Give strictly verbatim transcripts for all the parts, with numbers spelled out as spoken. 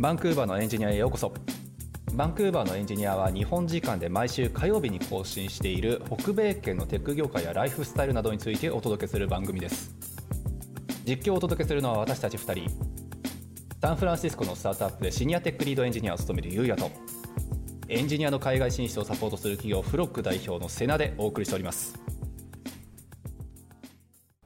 バンクーバーのエンジニアへようこそ。バンクーバーのエンジニアは日本時間で毎週火曜日に更新している北米圏のテック業界やライフスタイルなどについてお届けする番組です。実況をお届けするのは私たちふたり、サンフランシスコのスタートアップでシニアテックリードエンジニアを務めるゆうやと、エンジニアの海外進出をサポートする企業フロック代表のセナでお送りしております。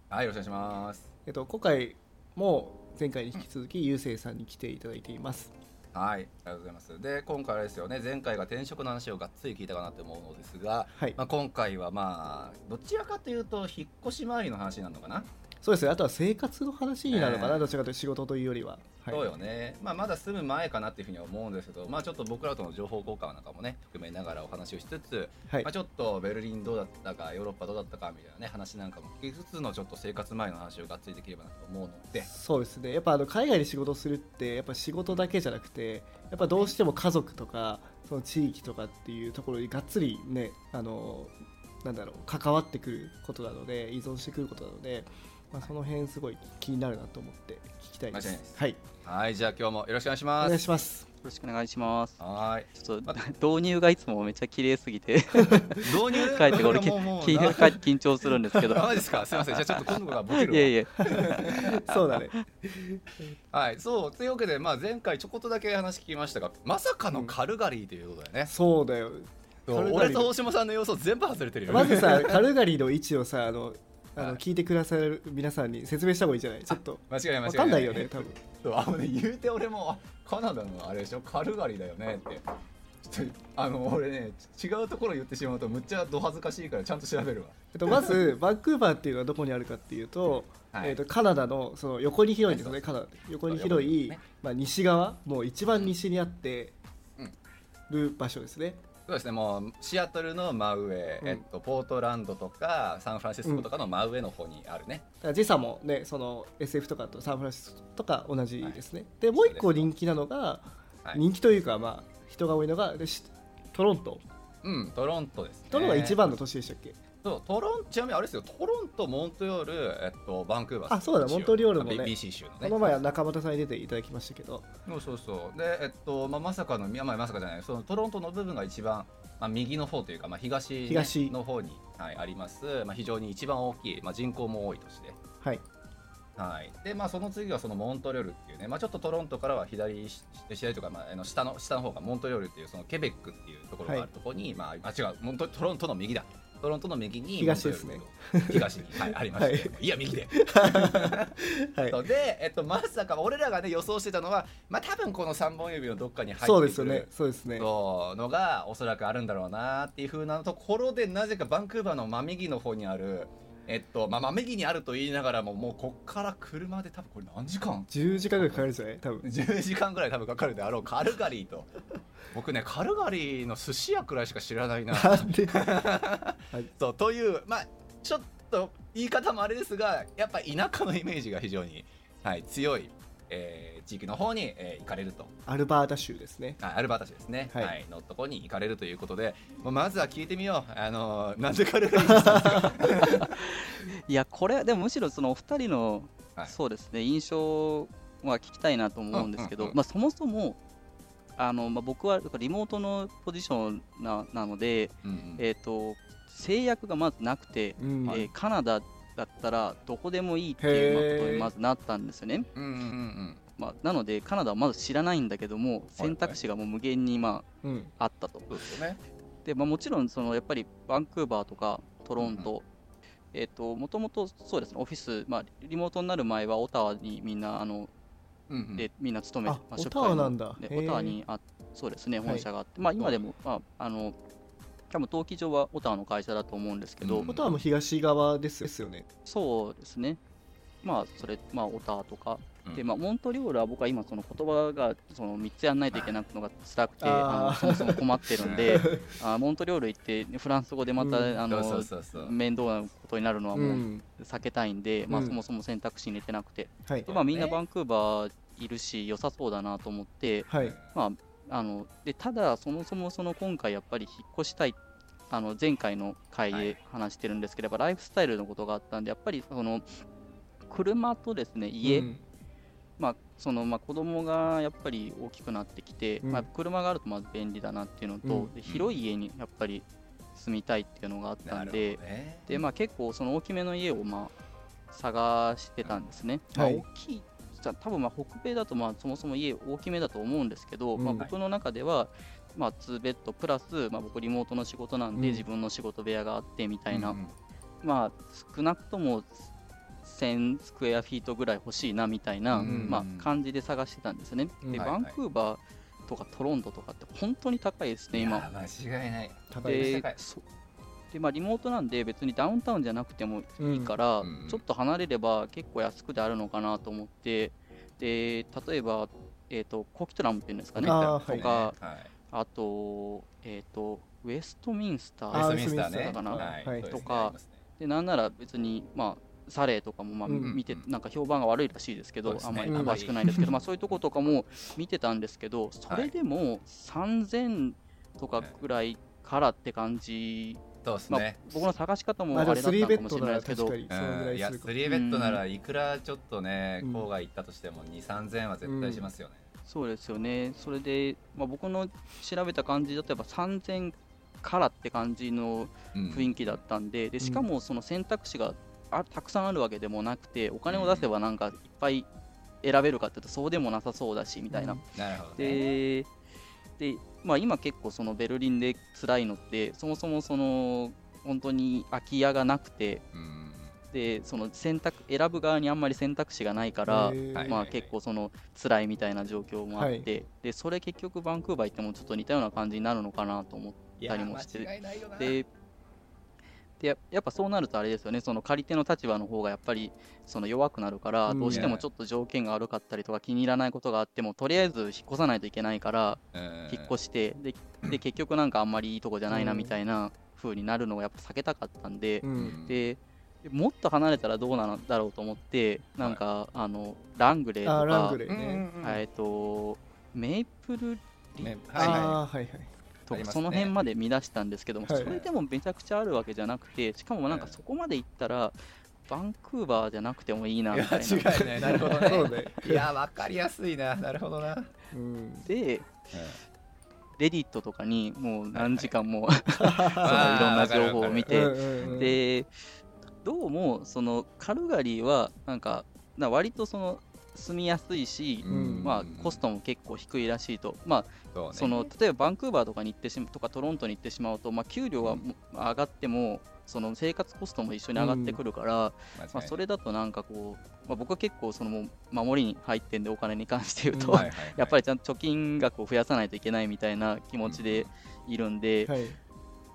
はい、よろしくお願いします。えっと、今回も前回に引き続きゆうせいさんに来ていただいています。はい、ありがとうございます。で、今回はですよね、前回が転職の話をがっつり聞いたかなと思うのですが、はい、まあ、今回はまあどちらかというと引っ越し回りの話なのかな。そうですね、あとは生活の話になるのかな、えー、どちらかというと仕事というよりは、はい、そうよね、まあ、まだ住む前かなっていうふうには思うんですけど、まあ、ちょっと僕らとの情報交換なんかもね含めながらお話をしつつ、はい、まあ、ちょっとベルリンどうだったかヨーロッパどうだったかみたいなね話なんかも聞きつつの、ちょっと生活前の話をがっつりできればなと思うので。そうですね、やっぱあの海外で仕事するってやっぱ仕事だけじゃなくて、やっぱどうしても家族とかその地域とかっていうところにがっつりね、あのなんだろう関わってくることなので、依存してくることなので、まあ、その辺すごい気になるなと思って聞きたいです。はい、はい、じゃあ今日もよろしくお願いします。お願いします。よろしくお願いします。はい、ちょっと導入がいつもめっちゃ綺麗すぎて導入帰ってこれ緊張するんですけどそうですか、すいません。じゃあちょっと今度がボケるわいやいやそうだねはい、そうというわけで、まあ、前回ちょこっとだけ話聞きましたが、まさかのカルガリーということだよね、うん、そうだよ。俺と大島さんの予想全部外れてるよね。まずさカルガリーの位置をさ、あのあの聞いてくださる皆さんに説明した方がいいじゃない。ちょっと間違いない間違いない、分かんないよね多分。そう、あのね、言うて俺もカナダのあれでしょ、カルガリーだよねって、ちょっとあの俺ね違うところ言ってしまうとむっちゃど恥ずかしいからちゃんと調べるわ。えっと、まずバンクーバーっていうのはどこにあるかっていうと、はい、えっとカナダのその横に広いんですよね。カナダ横に広い、ね、まあ、西側、もう一番西にあってる場所ですね。そうですね、もうシアトルの真上、うん、えっと、ポートランドとかサンフランシスコとかの真上の方にあるね、うん、だから時差もね、その エスエフ とかとサンフランシスコとか同じですね、はい、でもう一個人気なのが、はい、人気というか、まあ、人が多いのがトロント。うん、トロントですね。トロントが一番の都市でしたっけ。そう、トロン、ちなみにあれですよ、トロント、モントリオール、えっと、バンクーバー。あ、そうだ、モントリオールもね、ビーシー 州のね。この前は中本さんに出ていただきましたけど。そうそうそう。で、えっと、まあ、まさかの、まあ、まさかじゃない、そのトロントの部分が一番、まあ、右の方というか、まあ、東、ね、東の方に、はい、あります。まあ、非常に一番大きい、まあ、人口も多いとして。はい。はい、で、まあ、その次がそのモントリオールっていうね、まあ、ちょっとトロントからは左、左とか、まあ、あの下の、下の方がモントリオールっていう、そのケベックっていうところがあるところに、はい、まあ、あ、違う、モント、トロントの右だ。トロントの右に東ですね。東に、はい、ありまして、はい、いや右で、はい、で、えっと、まさか俺らがね予想してたのは、まあ、多分このさんぼん指のどっかに入ってくる、そうですね、そうですね、のがおそらくあるんだろうなっていう風なところで、なぜかバンクーバーの真右の方にある、えっと、まあ、真右にあると言いながらも、もうこっから車で多分これ何時間じゅうじかんぐらいかかるじゃない、多分じゅうじかんぐらい多分かかるであろうカルガリーと僕ねカルガリーの寿司屋くらいしか知らないなはい、そうという、まあ、ちょっと言い方もあれですが、やっぱ田舎のイメージが非常に、はい、強い、えー、地域の方に、えー、行かれると。アルバータ州ですね。あ、アルバータ州ですね、はいはい、のとこに行かれるということで、もうまずは聞いてみよう、あのー、なんでカルガリーしたんですかいや、これでもむしろそのお二人の、はい、そうですね、印象は聞きたいなと思うんですけど、うんうんうん、まあ、そもそもあの、まあ、僕はリモートのポジション な, なので、うんうん、えー、と制約がまずなくて、うん、えー、カナダだったらどこでもいいっていうことにまずなったんですよね、うんうんうん、まあ、なのでカナダはまず知らないんだけども、選択肢がもう無限に、まあ、はいはい、あったと、うん、で、まあ、もちろんそのやっぱりバンクーバーとかトロント、うんうん、えー、ともともとそうですね、オフィス、まあ、リモートになる前はオタワにみんなあのうんうん、でみんな勤めて、まあ、オタワなんだ、オタワにあ、そうですね、本社があって、はい、まあ、今でも、まあ、あの多分登記上はオタワの会社だと思うんですけど、オタワも東側ですよね。そうですね、まあそれ、まあ、オタワとか、うん、で、まあ、モントリオールは僕は今その言葉がそのみっつやんないといけないのが辛くて、ああ、そもそも困ってるんであ、モントリオール行ってフランス語でまた、うん、あのそうそうそうそう面倒なことになるのはもう避けたいんで、うん、まあ、そもそも選択肢に入れてなくて、うん、で、まあ、みんなバンクーバーいるし良さそうだなと思って、はい、まあ、あので、ただそもそもその今回やっぱり引っ越したい、あの前回の回で話してるんですけど、はい、ライフスタイルのことがあったんで、やっぱりその車とですね、家、うん、まあそのまあ、子供がやっぱり大きくなってきて、うんまあ、車があるとまず便利だなっていうのと、うん、で広い家にやっぱり住みたいっていうのがあったんで、ね、でまあ、結構その大きめの家をまあ探してたんですね、はい、大きい多分まあ北米だとまあそもそも家大きめだと思うんですけど、うんまあ、僕の中ではまあにベッドプラスまあ僕リモートの仕事なんで自分の仕事部屋があってみたいな、うん、まあ少なくともせんスクエアフィートぐらい欲しいなみたいな、うん、まあ感じで探してたんですね、うん、で、はいはい、バンクーバーとかトロントとかって本当に高いですね今。いや間違いない高いです。高いでまあ、リモートなんで別にダウンタウンじゃなくてもいいから、うん、ちょっと離れれば結構安くであるのかなと思ってで例えば、えー、とコキトラムっていうんですかねあとか、はいはい、あ と,、えー、とウェストミンスターウェストミンスターねかな、はい、とかでなんなら別に、まあ、サレーとかもまあ見て、うん、なんか評判が悪いらしいですけど、うん、あんまり詳しくないですけど、うんまあ、そういうとことかも見てたんですけどそれでもさんぜんとかくらいからって感じ、はいそうですねまあ、僕の探し方もあれだったのかもしれないですけど、まあ、スリーベッドなら確かにそのぐらいするかも、うん、いやスリーベッドならいくらちょっとね、うん、郊外行ったとしてもにせんさんぜんえんは絶対しますよね、うん、そうですよねそれで、まあ、僕の調べた感じだとやっぱさんぜんからって感じの雰囲気だったん で,、うん、でしかもその選択肢があたくさんあるわけでもなくてお金を出せばなんかいっぱい選べるかって言うとそうでもなさそうだしみたいな、うん、なるほどねででまあ、今結構そのベルリンで辛いのってそもそもその本当に空き家がなくて、うん、でその選択選ぶ側にあんまり選択肢がないから、まあ、結構その辛いみたいな状況もあって、はい、でそれ結局バンクーバー行ってもちょっと似たような感じになるのかなと思ったりもしていや間違いないよなででやっぱそうなるとあれですよねその借り手の立場の方がやっぱりその弱くなるから、うん、どうしてもちょっと条件が悪かったりとか気に入らないことがあってもとりあえず引っ越さないといけないから、えー、引っ越してで、で結局なんかあんまりいいとこじゃないなみたいな風になるのをやっぱ避けたかったん で,、うん、でもっと離れたらどうなんだろうと思ってなんか、はい、あのラングレーとかラングレー、ねえー、とメイプルリッチあはいはいとかその辺まで見出したんですけども、ね、それでもめちゃくちゃあるわけじゃなくて、はい、しかもなんかそこまで行ったら、はい、バンクーバーじゃなくてもいいなみたいな。いや違うね。なるほどね。そうね。いや分かりやすいな。なるほどな。うん、で、レディットとかにもう何時間も、はい、そのいろんな情報を見て、で、どうもそのカルガリーはなんかな割とその住みやすいし、うんまあ、コストも結構低いらしいと、まあそね、その例えばバンクーバーとかに行ってしまうとかトロントに行ってしまうと、まあ、給料は上がってもその生活コストも一緒に上がってくるから、うんまあ、それだとなんかこう、まあ、僕は結構その守りに入ってんでお金に関して言うと、うんはいはいはい、やっぱりちゃんと貯金額を増やさないといけないみたいな気持ちでいるんで、うんはい、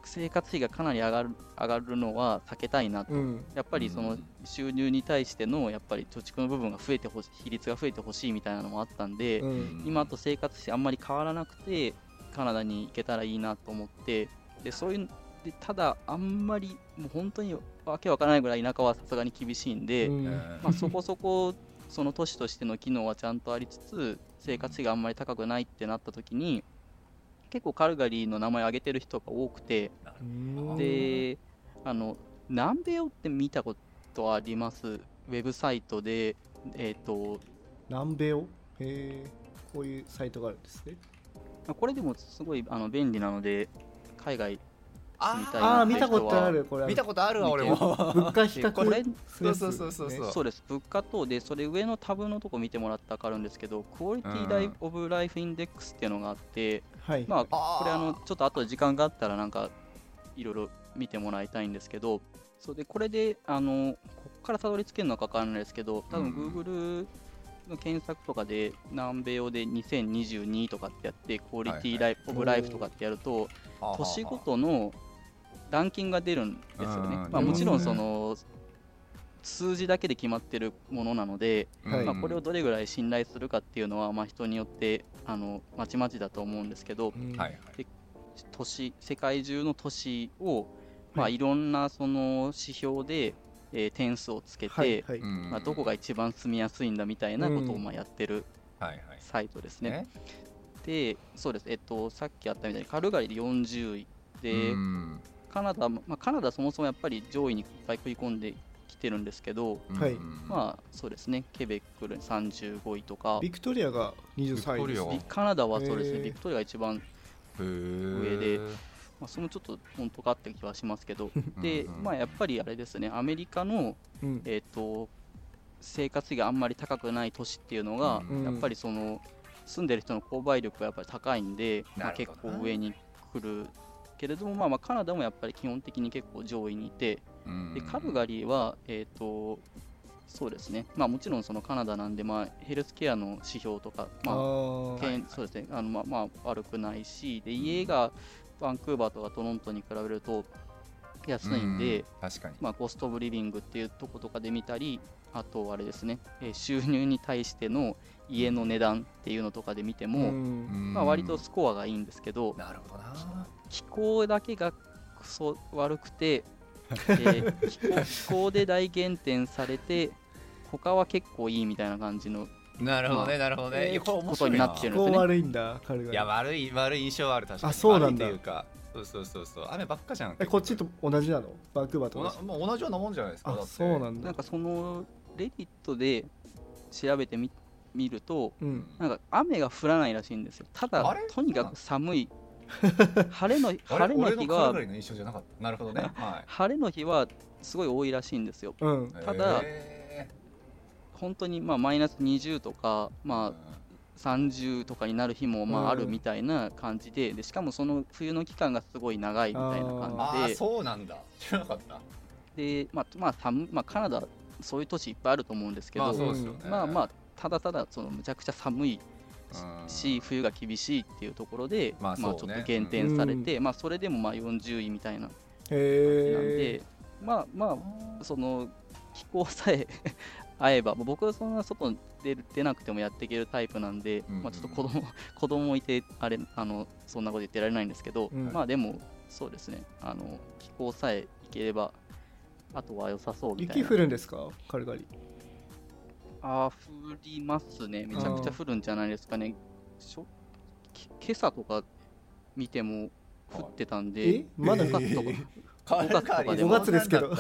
生活費がかなり上がる、上がるのは避けたいなと、うん、やっぱりその収入に対してのやっぱり貯蓄の部分が増えてほしい比率が増えてほしいみたいなのもあったんで、うん、今と生活費あんまり変わらなくてカナダに行けたらいいなと思ってでそういうでただあんまりもう本当にわけわからないぐらい田舎はさすがに厳しいんで、うんまあ、そこそこその都市としての機能はちゃんとありつつ生活費があんまり高くないってなった時に結構カルガリーの名前を挙げてる人が多くてであの南米をって見たことありますウェブサイトでえっ、ー、と南米をへーこういうサイトがあるんですねこれでもすごいあの便利なので海外みたいなああ見たことあるこれ見たことあるわ俺も物価比較これそうそうそうそうそうそうです物価等でそれ上のタブのとこ見てもらったら分かるんですけどクオリティオブライフインデックスっていうのがあって、うん、まあこれあのちょっとあと時間があったらなんかいろいろ見てもらいたいんですけどそれでこれであのこっからたどり着けるのか分からないですけど多分 Google の検索とかで南米でにせんにじゅうにとかってやってクオリティオブライフとかってやると年ごとのランキングが出るんですよね。まあ、もちろんその数字だけで決まってるものなので、はいまあ、これをどれぐらい信頼するかっていうのはまあ人によってあのまちまちだと思うんですけど、うん、で都市世界中の都市をまあいろんなその指標で、えー、点数をつけて、はいはいまあ、どこが一番住みやすいんだみたいなことをまあやってるサイトですね。はいはい、で、そうです。えっとさっきあったみたいにカルガリーでよんじゅういで。うんカナダ、まあ、カナダそもそもやっぱり上位にいっぱい食い込んで来てるんですけど、はい、まあそうですね、ケベックでさんじゅうごいとか、ビクトリアがにじゅうさんいですね。カナダはそうですね、ビクトリアが一番上で、まあ、そのちょっと本当かって気はしますけどで、まあ、やっぱりあれですね、アメリカの、うん、えーと、生活費があんまり高くない都市っていうのが、うん、やっぱりその住んでる人の購買力がやっぱり高いんで、まあ、結構上に来るけれども、まあ、まあカナダもやっぱり基本的に結構上位にいて、うん、でカルガリーは、えーとそうですね、まあ、もちろんそのカナダなんで、まあ、ヘルスケアの指標とか悪くないし、で家がバンクーバーとかトロントに比べると安いんで、うん、確かに、まあ、コストオブリビングっていうとことかで見たり、あとあれですね、えー、収入に対しての家の値段っていうのとかで見ても、うんまあ、割とスコアがいいんですけど、なるほどな、気候だけがクソ悪くて、えー、気候、気候で大減点されて他は結構いいみたいな感じの、なるほどね、まあ、なるほどね、えー、これ面白いな、ことになってるんですね。気候悪いんだ、彼が。いや、悪い、悪い印象はある、確かに。あ、そうなんだ。悪いというか、そうそうそうそう、雨ばっかじゃん。え、こっちと同じなの？バンクーバーと同じ。まあ、同じようなもんじゃないですか。あ、そうなんだ。なんかそのレディットで調べてみ見ると、うん、なんか雨が降らないらしいんですよ。ただとにかく寒い。晴れの晴れの日が、なるほどね。はい、晴れの日はすごい多いらしいんですよ。うん、ただ、えー、本当にまあマイナスにじゅうとかまあさんじゅうとかになる日もまああるみたいな感じで、うん、でしかもその冬の期間がすごい長いみたいな感じで。ああ、そうなんだ。知らなかった。で、まあまあ、まあ、カナダそういう都市いっぱいあると思うんですけど、まあそうですよね、まあまあただただそのむちゃくちゃ寒い。し冬が厳しいっていうところで、まあねまあ、ちょっと減点されて、うんまあ、それでもまあよんじゅういみたいな感じなんで、まあまあその気候さえ合えば、僕はそんな外に 出, 出なくてもやっていけるタイプなんで、うんうんまあ、ちょっと子供子供いてあれあのそんなこと言ってられないんですけど、うん、まあでもそうですね、あの気候さえいければあとは良さそうみたいな。雪降るんですか、カルガリー？あ、降りますね。めちゃくちゃ降るんじゃないですかね。しょ今朝とか見ても降ってたんで、まだかっとか、ごがつとかでもごがつですけど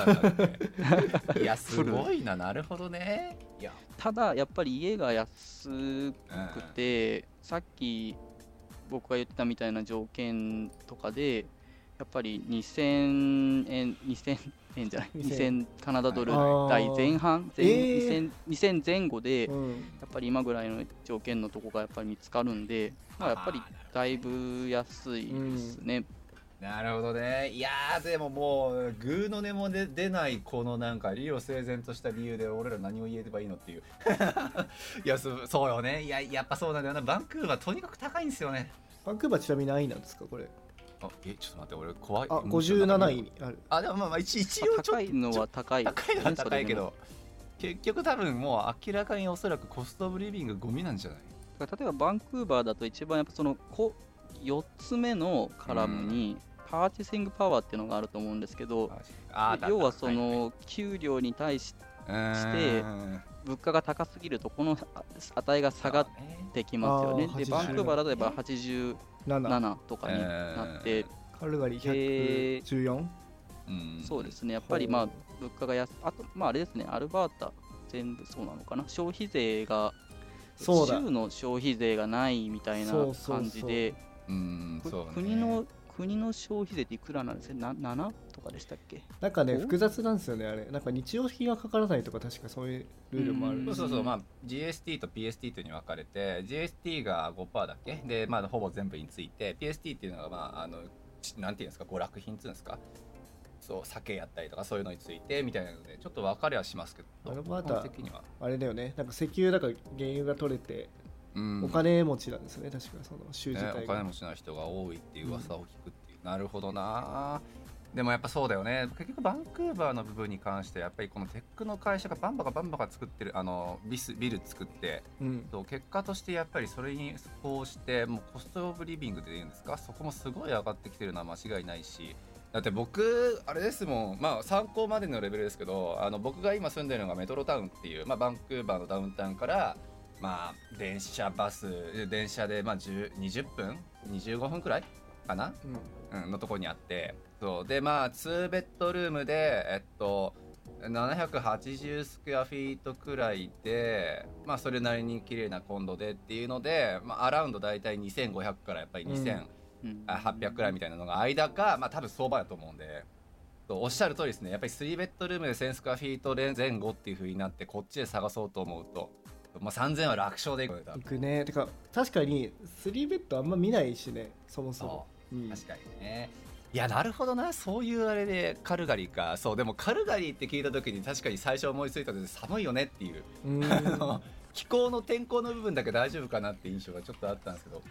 いや、すごいな、なるほどね。いや、ただやっぱり家が安くて、さっき僕が言ったみたいな条件とかでやっぱりにせんえん、にせんえんじゃない、にせんカナダドル台前半、えー、にせんぜんごで、うん、やっぱり今ぐらいの条件のとこがやっぱり見つかるんで、まあ、やっぱりだいぶ安いですね。なるほどね。いやー、でももうグーの根も出ないこのなんか理由整然とした理由で俺ら何を言えればいいのっていういや、そうよね。いや、やっぱそうなんだよな。バンクーバーとにかく高いんですよね。バンクーバーちなみに何位なんですか、これ？あ、え、ちょっと待って、俺怖い。あ、ごじゅうなないにある。あ、でもまあまあ一応ちょっと高いのは高い。高いのは高いけど、結局多分もう明らかにおそらくコストオブリビングゴミなんじゃない？例えばバンクーバーだと一番やっぱそのこよつめのカラムにパーティシングパワーっていうのがあると思うんですけど、あ、要はその給料に対し、して物価が高すぎるとこの値が下がってきますよね。でバンクーバーだとやっぱはちじゅうななとかになって、えー、カルガリー ひゃくじゅうよん？ うん、そうですね。やっぱりまあ物価が安、あとまああれですね、アルバータ全部そうなのかな、消費税がそうだ、州の消費税がないみたいな感じで、国の国の消費税っていくらなんですか？ななとかでしたっけ？なんかね、複雑なんですよね、あれ。なんか日用品がかからないとか、確かそういうルールもある。そうそうそう、まあ ジーエスティー と ピーエスティー というに分かれて、ジーエスティー が ごパーセント だっけで、まあほぼ全部について、ピーエスティー っていうのがまああのなんていうんですか、娯楽品っていうんですか、そう酒やったりとかそういうのについてみたいなので、ちょっと分かれはしますけど、アルバータ的にはあれだよね、なんか石油だから原油が取れて。うん、お金持ちなんですね、確かその州自体が、ね、お金持ちの人が多いっていう噂を聞くっていう、うん、なるほどな。でもやっぱそうだよね。結局バンクーバーの部分に関してやっぱりこのテックの会社がバンバカバンバカ作ってるあのビスビル作って、うん、と結果としてやっぱりそれにこうしてもうコストオブリビングで言うんですか、そこもすごい上がってきてるのは間違いないし、だって僕あれですもん、まあ参考までのレベルですけど、あの僕が今住んでるのがメトロタウンっていう、まあ、バンクーバーのダウンタウンからまあ電車バス電車でまあじゅう、にじゅっぷん、にじゅうごふんくらいかな、うんうん、のとこにあって、そうでまあツーベッドルームでえっとななひゃくはちじゅうスクエアフィートくらいで、まあ、それなりに綺麗なコンドでっていうので、まあ、アラウンドだいたいにせんごひゃくからやっぱりにせんはっぴゃくくらいみたいなのが間か、まあ、多分相場だと思うんで、おっしゃる通りですね。やっぱりスリーベッドルームでせんスクエアフィート前後っていう風になって、こっちで探そうと思うと、まあ、さんぜんは楽勝でいくいくね。てか確かにスリーベッドあんま見ないしね、そもそも。そう、うん、確かにね。いや、なるほどな、そういうあれでカルガリーか。そう、でもカルガリーって聞いた時に確かに最初思いついたので、寒いよねっていう、うん気候の天候の部分だけ大丈夫かなって印象がちょっとあったんですけど。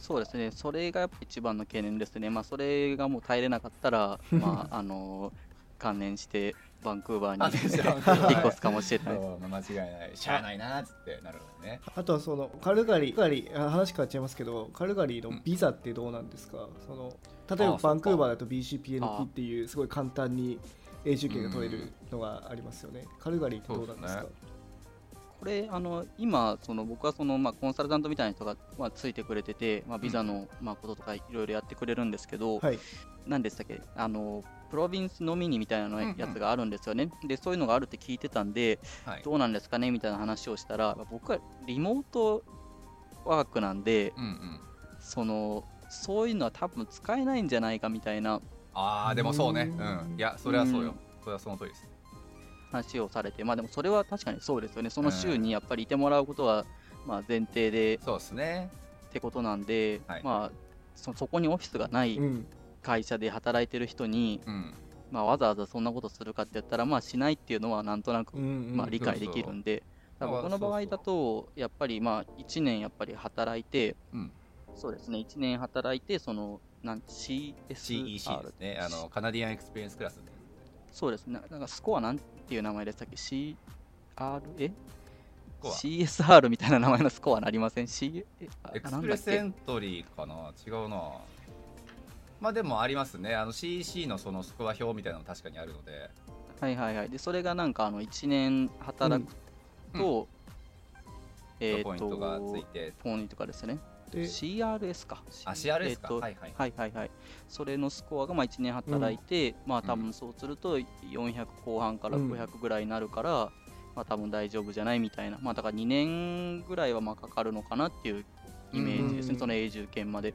そうですね、それがやっぱ一番の懸念ですね。まあ、それがもう耐えれなかったらまああの関連してバンクーバーに引っ越すかもしれない。間違いない、しゃあないなーっつってなるほどね。あとはそのカルガリー、カルガリー話変わっちゃいますけど、カルガリーのビザってどうなんですか、うん、その例えばバンクーバーだと ビーシーピーエヌピー っていうすごい簡単に永住権が取れるのがありますよね、うん、カルガリーってどうなんですか。これあの今その僕はその、まあ、コンサルタントみたいな人が、まあ、ついてくれてて、まあ、ビザの、まあ、こととかいろいろやってくれるんですけど、はい、何でしたっけ、あのプロビンスノミニみたいなのやつがあるんですよね、うんうん、でそういうのがあるって聞いてたんで、はい、どうなんですかねみたいな話をしたら、僕はリモートワークなんで、うんうん、そのそういうのは多分使えないんじゃないかみたいな。あーでもそうね、うん、いやそれはそうよ、うん、それはその通りです。話をされて、まあでもそれは確かにそうですよね。その州にやっぱりいてもらうことはまあ前提で、そうですねってことなんで、はい、まあ そ, そこにオフィスがない会社で働いてる人に、うん、まあわざわざそんなことするかって言ったら、まあしないっていうのはなんとなくまあ理解できるんで、うんうん、そうそう、だから僕の場合だとやっぱりまあいちねんやっぱり働いて、うん、そうですねいちねん働いて、そのなん シーエスアール ですね、あのカナディアンエクスペリエンスクラスで、そうですね、なんかスコアなんっていう名前でしたっけ、 シーアール え シーエスアール みたいな名前のスコアになりません？ シー エクスプレスエントリーかな、違うな。まあでもありますね、あの シーイーシー のそのスコア表みたいなの確かにあるので、はいはいはい。でそれがなんかあのいちねん働くと、うんうん、えー、っとポイントがついてポイントとかですね、シーアールエス か、あ シーアールエス か、えーはいはい、はいはいはい、それのスコアがまあいちねん働いて、うん、まあ多分そうするとよんひゃく後半からごひゃくぐらいになるから、うん、まあ多分大丈夫じゃないみたいな、まあだからにねんぐらいはまあかかるのかなっていうイメージですね、うん、その永住権まで。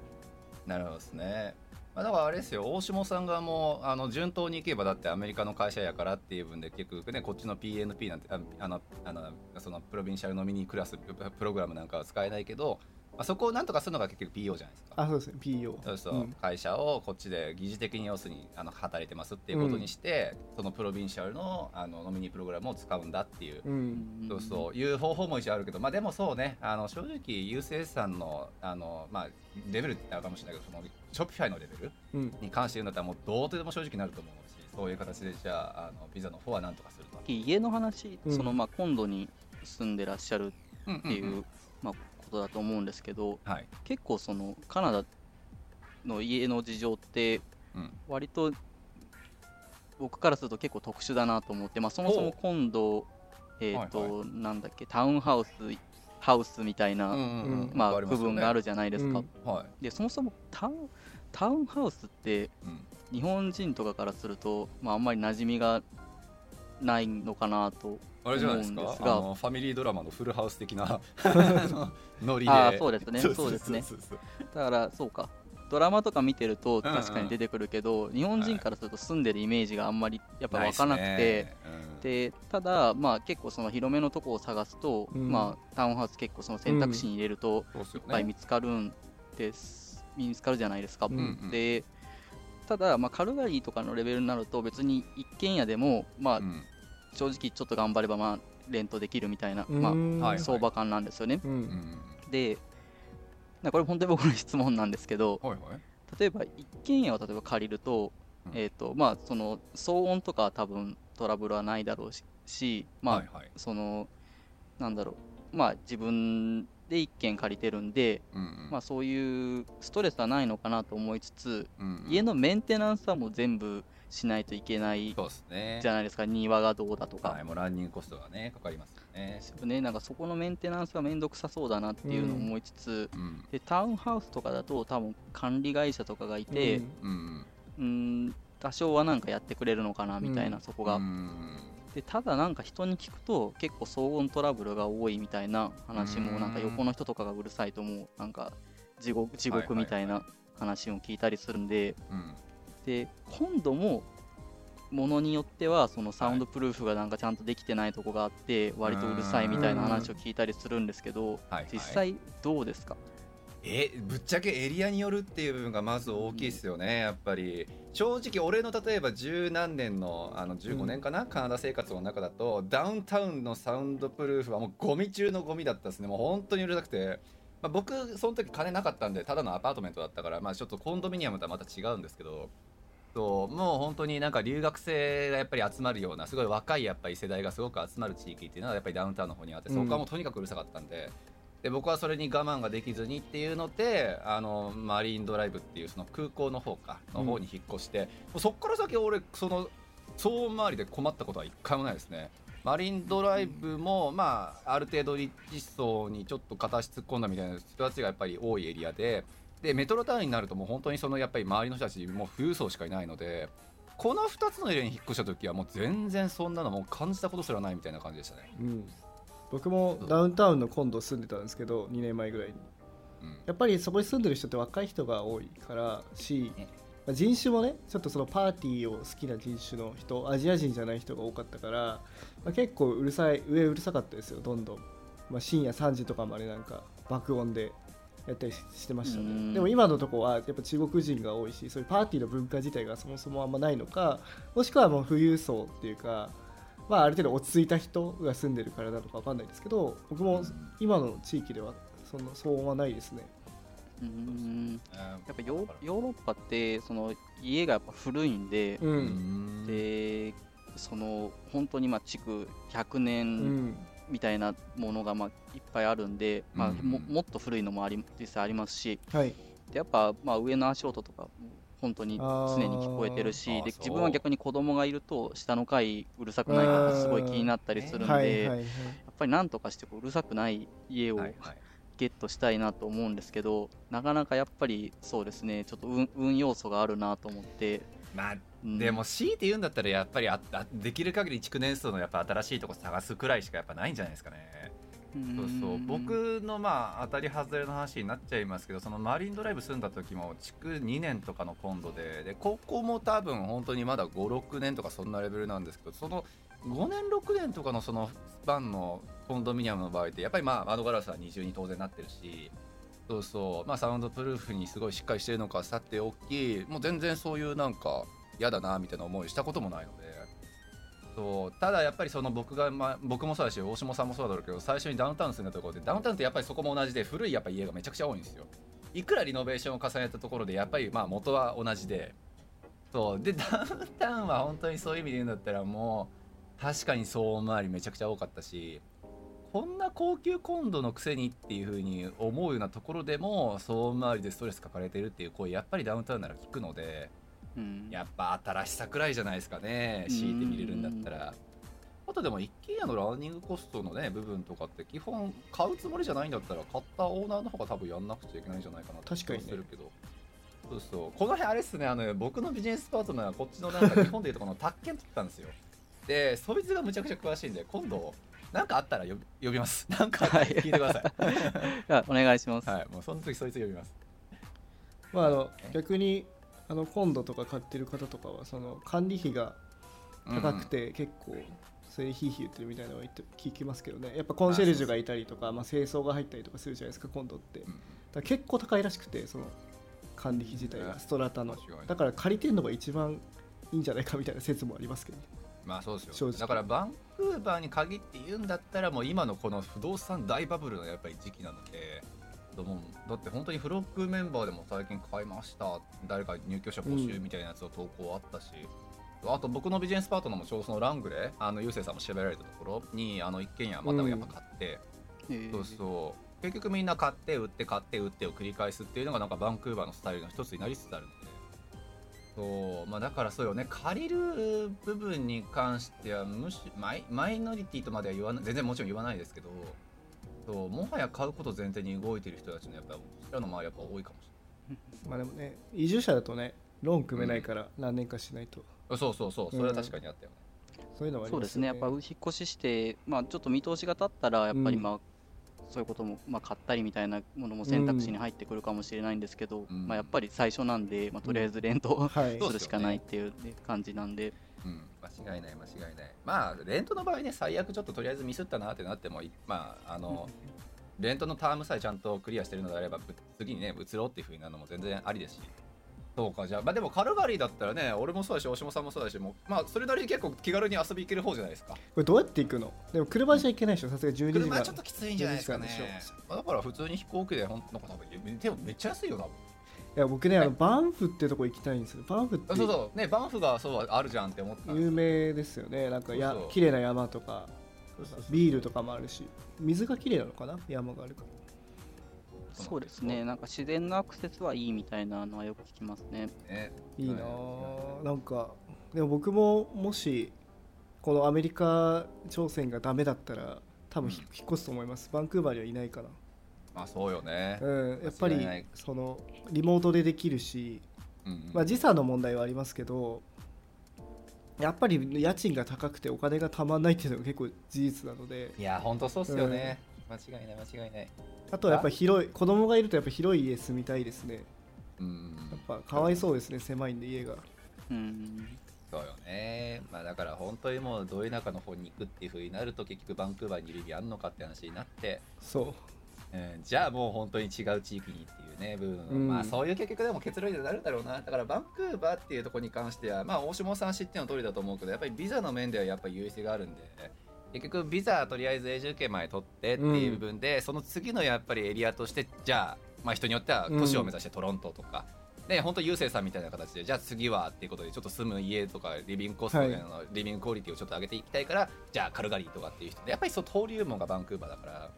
なるほどですね。まあ、だからあれですよ、大下さんがもうあの順当にいけば、だってアメリカの会社やからっていう分で結局ね、こっちの ピーエヌピー なんてあのあのそのプロビンシャルノミニークラスプログラムなんかは使えないけど、あそこをなんとかするのが結局 ピーオー じゃないですか。あ、そうですね、 ピーオー、 そうそう、うん、会社をこっちで疑似的に要するにあの働いてますっていうことにして、うん、そのプロビンシャル の, あのノミニープログラムを使うんだっていう、うん、そうそういう方法も一応あるけど、まあでもそうね、あの正直 ユーシーエス さんのあの、まあ、レベルってあるかもしれないけど、そのショピファイのレベルに関して言うんだったらもうどうとでも正直なると思うし、そういう形でじゃああのビザの方はなんとかすると。家の話、うん、そのまあ今度に住んでらっしゃるっていう、うんうんうん、まあだと思うんですけど、はい、結構そのカナダの家の事情って割と僕からすると結構特殊だなと思って、まあ、そもそも今度、えーとはいはい、なんだっけタウンハウスハウスみたいな、うんうんうんまあ、部分があるじゃないですか、うんはい、でそもそもタウン、タウンハウスって日本人とかからすると、まあ、あんまり馴染みがないのかなと。あれじゃないですか、ですあのファミリードラマのフルハウス的なノリで。ああそうですね、そうですね。だからそうか、ドラマとか見てると確かに出てくるけど、うんうん、日本人からすると住んでるイメージがあんまりやっぱ湧かなくて、ねうん、でただまあ結構その広めのとこを探すと、うんまあ、タウンハウス結構その選択肢に入れるといっぱい見つかるんです、うん、見つかるじゃないですか、うんうん、でただまあカルガリーとかのレベルになると別に一軒家でもまあ、うん正直ちょっと頑張ればまあレントできるみたいな、まあ、相場感なんですよね、はいはいうん、でこれ本当に僕の質問なんですけど、はいはい、例えば一軒家を例えば借りると、うんえーとまあ、その騒音とかは多分トラブルはないだろうし、まあはいはい、そのなんだろう、まあ、自分で一軒借りてるんで、うんうんまあ、そういうストレスはないのかなと思いつつ、うんうん、家のメンテナンスはもう全部しないといけないじゃないですか。庭がどうだとか、はい、もうランニングコストがねかかりますよね。そうね、なんかそこのメンテナンスがめんどくさそうだなっていうのを思いつつ、うん、でタウンハウスとかだと多分管理会社とかがいて、うん、うーん多少はなんかやってくれるのかなみたいな、うん、そこが、うん、でただなんか人に聞くと結構騒音トラブルが多いみたいな話も、なんか横の人とかがうるさいともうなんか地獄、地獄みたいな話も聞いたりするんで、はいはいはい、で今度もものによってはそのサウンドプルーフがなんかちゃんとできてないとこがあって割とうるさいみたいな話を聞いたりするんですけど、実際どうですか？えぶっちゃけエリアによるっていう部分がまず大きいですよね、うん、やっぱり正直俺の例えば十何年のあのじゅうごねんかな、うん、カナダ生活の中だとダウンタウンのサウンドプルーフはもうゴミ中のゴミだったですね。もう本当にうるさくて、まあ、僕その時金なかったんでただのアパートメントだったから、まあ、ちょっとコンドミニアムとはまた違うんですけど、もう本当になんか留学生がやっぱり集まるようなすごい若いやっぱり世代がすごく集まる地域っていうのはやっぱりダウンタウンの方にあって、そこはもうとにかくうるさかったんで、うんで僕はそれに我慢ができずにっていうので、あのマリーンドライブっていうその空港の方かの方に引っ越して、うん、そっから先俺その騒音周りで困ったことは一回もないですね。マリンドライブもまあある程度リッチ層にちょっと片足突っ込んだみたいな人たちがやっぱり多いエリアで、でメトロタウンになるともう本当にそのやっぱり周りの人たちもう富裕層しかいないので、このふたつのエリアに引っ越した時はもう全然そんなのもう感じたことすらないみたいな感じでしたね。うん僕もダウンタウンの今度住んでたんですけどにねんまえぐらいに、うん、やっぱりそこに住んでる人って若い人が多いからし、まあ、人種もねちょっとそのパーティーを好きな人種の人、アジア人じゃない人が多かったから、まあ、結構うるさい上うるさかったですよどんどん、まあ、深夜さんじとかまでなんか爆音でやったりしてましたね。でも今のとこはやっぱ中国人が多いし、そういうパーティーの文化自体がそもそもあんまないのか、もしくはもう富裕層っていうかまあ、ある程度落ち着いた人が住んでるからなのか分かんないですけど、僕も今の地域ではそんな騒音はないですね。うーんやっぱヨ ー, ヨーロッパってその家がやっぱ古いんで、うん、でその本当にまあ築ひゃくねんみたいなものがまあいっぱいあるんで、うんまあ、も, もっと古いのもあり実際ありますし、はい、でやっぱまあ上の足音とか本当に常に聞こえてるし、で自分は逆に子供がいると下の階うるさくないかってすごい気になったりするんで、はいはいはい、やっぱりなんとかしてこううるさくない家をゲットしたいなと思うんですけど、なかなかやっぱりそうですねちょっと 運, 運要素があるなと思って、まあうん、でも強いて言うんだったらやっぱりああできる限り築年数のやっぱ新しいとこ探すくらいしかやっぱないんじゃないですかね。そうそう僕のまあ当たり外れの話になっちゃいますけど、そのマリンドライブ住んだ時も築にねんとかの今度 で, でここも多分本当にまだごろくねんとかそんなレベルなんですけど、そのごねんろくねんとかのそのスパンのコンドミニアムの場合ってやっぱりまあ窓ガラスは二重に当然なってるし、そうそうまあサウンドプルーフにすごいしっかりしてるのかさておき、もう全然そういうなんか嫌だなみたいな思いしたこともないので、そうただやっぱりその 僕, が、まあ、僕もそうだし大下さんもそうだろうけど、最初にダウンタウン住んだところでダウンタウンってやっぱりそこも同じで古いやっぱ家がめちゃくちゃ多いんですよ。いくらリノベーションを重ねたところでやっぱりまあ元は同じで、そうでダウンタウンは本当にそういう意味で言うんだったらもう確かに騒音周りめちゃくちゃ多かったし、こんな高級コンドのくせにっていう風に思うようなところでも騒音周りでストレス抱えてるっていう声やっぱりダウンタウンなら聞くので、うん、やっぱ新しさくらいじゃないですかね強いて見れるんだったら。あとでも一軒家のランニングコストのね部分とかって基本買うつもりじゃないんだったら買ったオーナーの方が多分やんなくちゃいけないんじゃないかなって気がするけど、ね、そうそうこの辺あれっすね、あの僕のビジネスパートナーはこっちのなんか日本でいうとこの宅建取ったんですよでそいつがむちゃくちゃ詳しいんで今度なんかあったら呼 び, 呼びますなんか聞いてください、はい、お願いします、はい、もうその時そいつ呼びます、まあ、あの逆にあのコンドとか買ってる方とかはその管理費が高くて結構それでヒーヒー言ってるみたいなのは聞きますけどね。やっぱコンシェルジュがいたりとか、まあ、清掃が入ったりとかするじゃないですかコンドって。だから結構高いらしくてその管理費自体がストラタの、だから借りてるのが一番いいんじゃないかみたいな説もありますけどね。まあそうですよ。だからバンクーバーに限って言うんだったらもう今のこの不動産大バブルのやっぱり時期なので、だって本当にフロックメンバーでも最近買いました誰か入居者募集みたいなやつの投稿あったし、うん、あと僕のビジネスパートナーもちょうどそのラングであのゆうせいさんも調べられたところにあの一軒家またやっぱ買って、うん、そうそう結局みんな買って売って買って売ってを繰り返すっていうのがなんかバンクーバーのスタイルの一つになりつつあるので、そうまあ、だからそうよね借りる部分に関してはむしマイ、マイノリティとまでは言わない全然もちろん言わないですけど、そうもはや買うこと前提に動いてる人たちのやっぱりの周りやっぱ多いかもしれないまあでもね移住者だとねローン組めないから何年かしないと、うん、そうそうそうそれは確かにあったよね、そういうのはありますよね。そうですね、やっぱ引っ越しして、まあ、ちょっと見通しが立ったらやっぱり、まあうん、そういうことも、まあ、買ったりみたいなものも選択肢に入ってくるかもしれないんですけど、うんまあ、やっぱり最初なんで、まあ、とりあえずレントを、うんはい、するしかないっていう感じなんで、うん、間違いない間違いない。まあレントの場合ね、最悪ちょっととりあえずミスったなってなっても、まああのレントのタームさえちゃんとクリアしてるのであれば次にね移ろうっていう風になるのも全然ありですし。そうか、じゃあ、まあ、でもカルガリーだったらね、俺もそうだし大島さんもそうだし、もうまあそれなりに結構気軽に遊び行ける方じゃないですか。これどうやって行くの？でも車じゃ行けないでしょ、さすがじゅうにじかん。車はちょっときついんじゃないですかね。だから普通に飛行機でほんのか多分でもめっちゃ安いよ多分。いや僕ね、はい、あのバンフってとこ行きたいんですよ。バンフってそうそうね、バンフがそうあるじゃんって思ったんです。有名ですよね。なんかや綺麗な山とかビールとかもあるし、水が綺麗なのかな、山があるから。そうですね、なんか自然のアクセスはいいみたいなのはよく聞きますね。ね、いいなぁ。なんかでも僕ももしこのアメリカ挑戦がダメだったら多分引っ越すと思います、うん、バンクーバーにはいないから。まあそうよね、うん、やっぱりそのリモートでできるし、うんうんまあ、時差の問題はありますけど、やっぱり家賃が高くてお金がたまんないっていうのが結構事実なので。いや本当そうっすよね、うん、間違いない間違いない。あとはやっぱ広い、子供がいるとやっぱ広い家住みたいですね。うんやっぱかわいそうですね、狭いんで家が。うんそうよね。まあだから本当にもうど田舎の方に行くっていう風になると結局バンクーバーにいる意味あんのかって話になって、そううん、じゃあもう本当に違う地域にっていうね部分、うん、まあそういう結局でも結論になるんだろうな。だからバンクーバーっていうところに関してはまあ大下さん知っての通りだと思うけど、やっぱりビザの面ではやっぱり優位性があるんで、結局ビザとりあえず永住権まで取ってっていう部分で、うん、その次のやっぱりエリアとしてじゃあ、まあ、人によっては都市を目指してトロントとか、うん、で本当優勢さんみたいな形でじゃあ次はっていうことでちょっと住む家とかリビングコストの、はい、リビングクオリティをちょっと上げていきたいから、じゃあカルガリーとかっていう人でやっぱりそう登竜門がバンクーバーだから。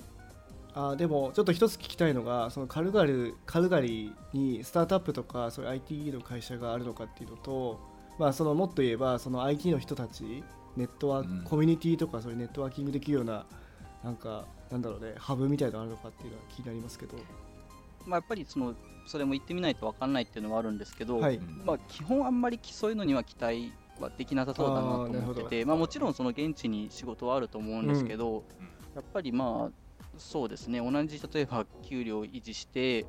あでもちょっと一つ聞きたいのが、そのカルガリ、カルガリにスタートアップとかそういう アイティー の会社があるのかっていうのと、まあ、そのもっと言えばその アイティー の人たちネットワーク、うん、コミュニティとかそういうネットワーキングできるようななんかなんだろうね、ハブみたいなのあるのかっていうのは気になりますけど、まあ、やっぱりそのそれも行ってみないと分かんないっていうのはあるんですけど、はいまあ、基本あんまりそういうのには期待はできなさそうだなと思ってて、あ、まあ、もちろんその現地に仕事はあると思うんですけど、うん、やっぱりまあそうですね、同じ例えば給料を維持して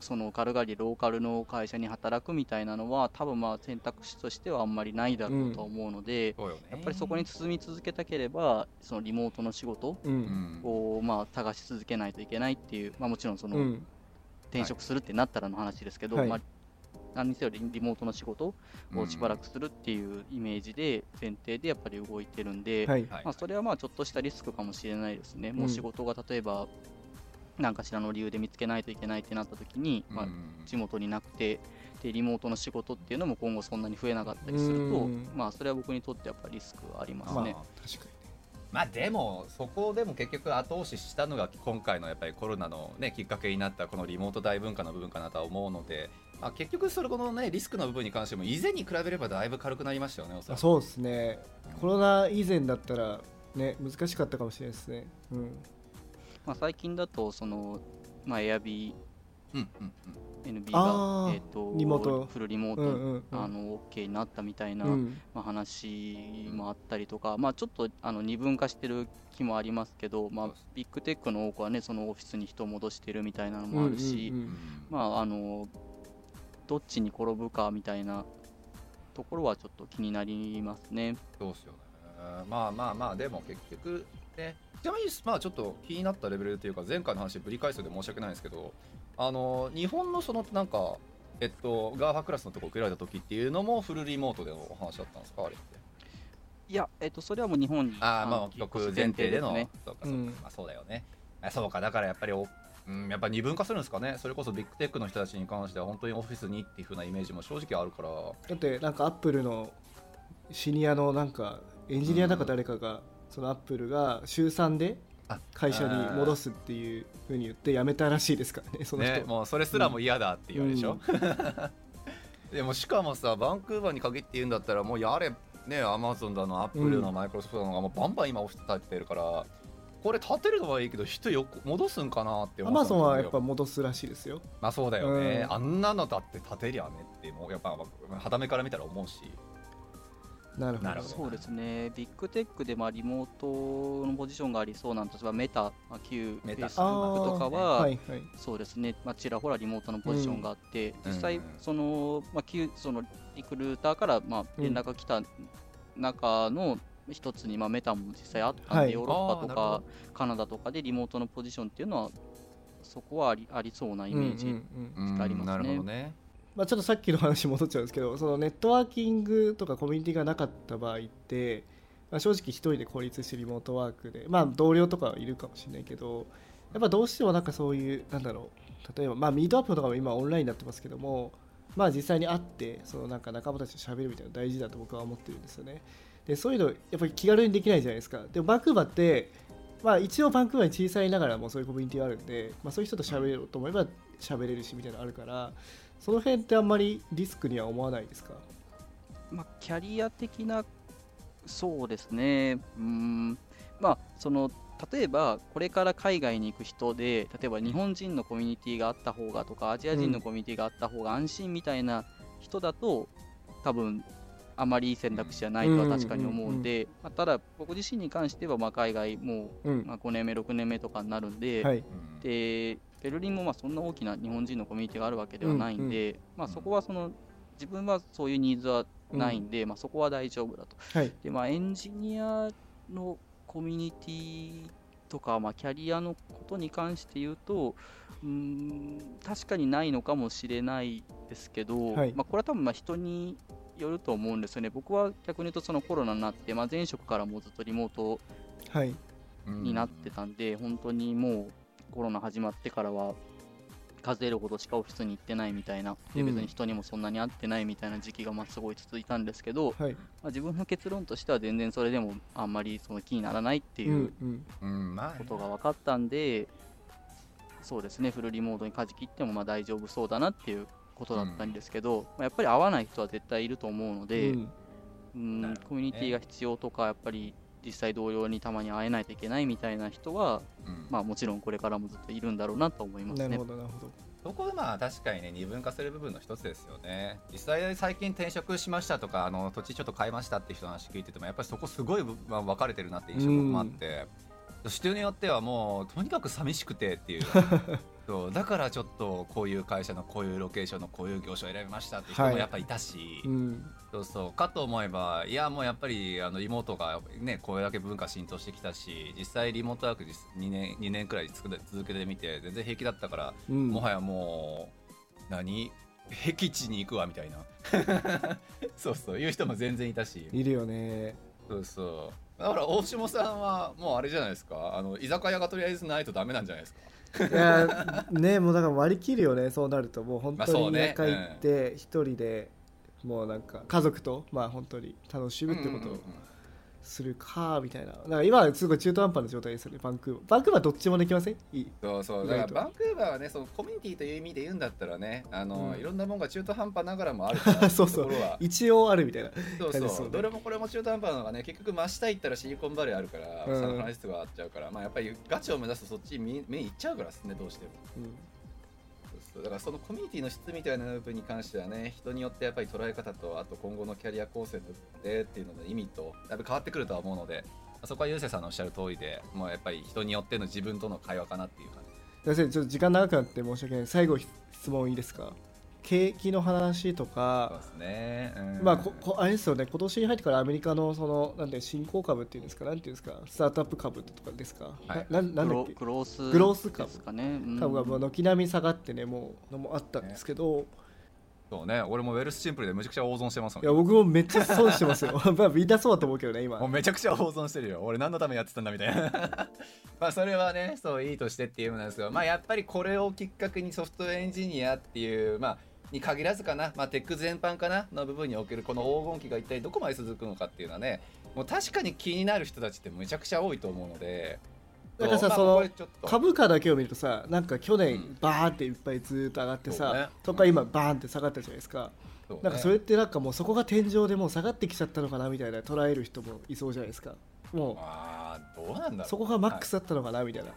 そのカルガリーローカルの会社に働くみたいなのは多分まあ選択肢としてはあんまりないだろうと思うので、うんうね、やっぱりそこに進み続けたければそのリモートの仕事をまあ探し続けないといけないっていう、まあ、もちろんその転職するってなったらの話ですけど、はいまあ、何にせよリモートの仕事をしばらくするっていうイメージで前提でやっぱり動いてるんで、はいまあ、それはまあちょっとしたリスクかもしれないですね、うん、もう仕事が例えば何かしらの理由で見つけないといけないってなった時に、まあ、地元になくてでリモートの仕事っていうのも今後そんなに増えなかったりすると、まあそれは僕にとってやっぱりリスクはありますね。まあ、確かにね。まあでもそこでも結局後押ししたのが今回のやっぱりコロナのねきっかけになったこのリモート大文化の部分かなとは思うので、まあ、結局それこのねリスクの部分に関しても以前に比べればだいぶ軽くなりましたよね。おそらくそうですね、コロナ以前だったらね難しかったかもしれないですね。うんまあ、最近だとその、まあ、Airbnb がえっとフルリモート、うんうんうん、あの OK になったみたいな、うんまあ、話もあったりとか、まあ、ちょっとあの二分化してる気もありますけど、まあ、ビッグテックの多くはねそのオフィスに人を戻してるみたいなのもあるし、うんうんうん、まああのどっちに転ぶかみたいなところはちょっと気になりますね。そうですよね。まあまあまあでも結局ね、ちなみにまあちょっと気になったレベルというか前回の話ぶり返すので申し訳ないんですけど、あの日本のそのなんかえっとガーファクラスのところを受けられた時っていうのもフルリモートでのお話だったんですかあれって。いやえっとそれはもう日本にああまあ帰国前提での、そうかそうか、うんまあ、そうだよね。そうかだからやっぱりおうん、やっぱり二分化するんですかね。それこそビッグテックの人たちに関しては本当にオフィスにっていう風なイメージも正直あるから。だってなんかアップルのシニアのなんかエンジニアだか誰かが、うん、そのアップルが週さんで会社に戻すっていう風に言って辞めたらしいですからねその人、ね、もうそれすらも嫌だって言うでしょ、うん、でもしかもさバンクーバーに限って言うんだったらもうやれねアマゾンだのアップルのマイクロソフトだのがもうバンバン今オフィス立ってるからこれ立てるのはいいけど人よく戻すんかなって思ったんですよ。アマゾンはやっぱ戻すらしいですよ。まあそうだよね、うん、あんなのだって立てりゃねってもうやっぱはためから見たら思うし、なるほど。そうですね。ビッグテックでまあリモートのポジションがありそうなんですが、メタ、Q、フェイスブックとかは、はいはい、そうですね、まあ、ちらほらリモートのポジションがあって、うん、実際その、まあ、Q、そのリクルーターからまあ連絡が来た中の一つに、まあ、メタも実際あったんで、はい、ヨーロッパとかカナダとかでリモートのポジションっていうのはそこはあ り, ありそうなイメージがありますね。まあ、ちょっとさっきの話戻っちゃうんですけど、そのネットワーキングとかコミュニティがなかった場合って、まあ、正直一人で孤立してリモートワークで、まあ、同僚とかはいるかもしれないけど、やっぱどうしてもなんかそういうなんだろう、例えばまあミートアップとかも今オンラインになってますけども、まあ、実際に会ってそのなんか仲間たちと喋るみたいなの大事だと僕は思ってるんですよね。でそういうのやっぱり気軽にできないじゃないですか。でもバンクーバーって、まあ、一応バンクーバーに小さいながらもそういうコミュニティがあるんで、まあ、そういう人と喋ろうと思えば喋れるしみたいなのあるから、その辺ってあんまりリスクには思わないですか？まあ、キャリア的な、そうですね、うーん、まあ、その例えばこれから海外に行く人で、例えば日本人のコミュニティがあった方がとかアジア人のコミュニティがあった方が安心みたいな人だと、うん、多分あまりいい選択肢はないとは確かに思うんで、ただ僕自身に関してはまあ海外もうまあごねんめろくねんめとかになるんで、はい、でベルリンもまあそんな大きな日本人のコミュニティがあるわけではないんで、うんうん、まあ、そこはその自分はそういうニーズはないんで、うん、まあ、そこは大丈夫だと、はい、でまあ、エンジニアのコミュニティとか、まあ、キャリアのことに関して言うと、うーん、確かにないのかもしれないですけど、はい、まあ、これは多分まあ人によると思うんですよね。僕は逆に言うとそのコロナになって、まあ、前職からもずっとリモートになってたんで、はい、うん、本当にもうコロナ始まってからは数えるほどしかオフィスに行ってないみたいな、で別に人にもそんなに会ってないみたいな時期がまあすごい続いたんですけど、はい、まあ、自分の結論としては全然それでもあんまりその気にならないっていうことが分かったんで、そうですね、フルリモートに舵切ってもまあ大丈夫そうだなっていうことだったんですけど、うん、まあ、やっぱり会わない人は絶対いると思うので、うんうん、ね、コミュニティが必要とか、やっぱり実際同僚にたまに会えないといけないみたいな人は、うん、まあ、もちろんこれからもずっといるんだろうなと思いますね。なるほどなるほど。そこはまあ確かにね、二分化する部分の一つですよね。実際最近転職しましたとか、あの土地ちょっと変えましたって人の話聞いてても、やっぱりそこすごい分かれてるなって印象もあって、うん、人によってはもうとにかく寂しくてっていうそうだからちょっとこういう会社のこういうロケーションのこういう業種を選びましたって人もやっぱりいたし、はい、うん、そうそうかと思えば、いやもうやっぱりあのリモートがねこれだけ文化浸透してきたし、実際リモートワークにねんにねんくらい続けてみて全然平気だったから、うん、もはやもう何僻地に行くわみたいなそうそういう人も全然いたし、いるよね。そうそう、だから大下さんはもうあれじゃないですか、あの居酒屋がとりあえずないとダメなんじゃないですかいやね、もうだから割り切るよね、そうなると。もう本当に田舎行って一人でもうなんか家族とまあ本当に楽しむってことをするかみたいな。だから今はすごい中途半端な状態ですよね、バンクーバー。バンクーバーどっちもできません？いい、そうそう、だからバンクーバーはね、そのコミュニティという意味で言うんだったらね、あの、うん、いろんなものが中途半端ながらもあるからそうそう、一応あるみたいな。そうそうそう、どれもこれも中途半端なのがね、結局真下行ったらシリコンバレーあるから、うん、サンフランシスコがあっちゃうから、まあやっぱりガチを目指すとそっちに目いっちゃうからですね、どうしても。うん、だからそのコミュニティの質みたいな部分に関してはね、人によってやっぱり捉え方と、あと今後のキャリア構成でっていうのの意味とだいぶ変わってくるとは思うので、そこはゆうせいさんのおっしゃる通りで、もうやっぱり人によっての自分との会話かなっていう感じ。ちょっと時間長くなって申し訳ない。最後質問いいですか？景気の話とか、そうですね、うん、まあここあれですよね、今年に入ってからアメリカのそのなんて新興株っていうんですか、なんていうんですか、スタートアップ株とかですか、はい、ななんだっけ、グロース、グロース株ですかね、うん、株がもう軒並み下がってね、もうのもあったんですけど、ね、そうね、俺もウェルスシンプルでめちゃくちゃ大損してますもん、ね、いや僕もめっちゃ損してますよまあ見たそうだと思うけどね、今もうめちゃくちゃ大損してるよ、俺何のためにやってたんだみたいなまあそれはね、そういいとしてっていうのなんですけど、まあやっぱりこれをきっかけにソフトウェアエンジニアっていう、まあに限らずかな、まあ、テック全般かなの部分におけるこの黄金期が一体どこまで続くのかっていうのはね、もう確かに気になる人たちってめちゃくちゃ多いと思うので、だからさ、まあ、その株価だけを見るとさ、なんか去年バーンっていっぱいずっと上がってさ、うんね、とか今バーンって下がったじゃないですか、うん、なんかそれってなんかもうそこが天井でもう下がってきちゃったのかなみたいな捉える人もいそうじゃないですか、もう、あー、どうなんだろう、そこがマックスだったのかなみたいな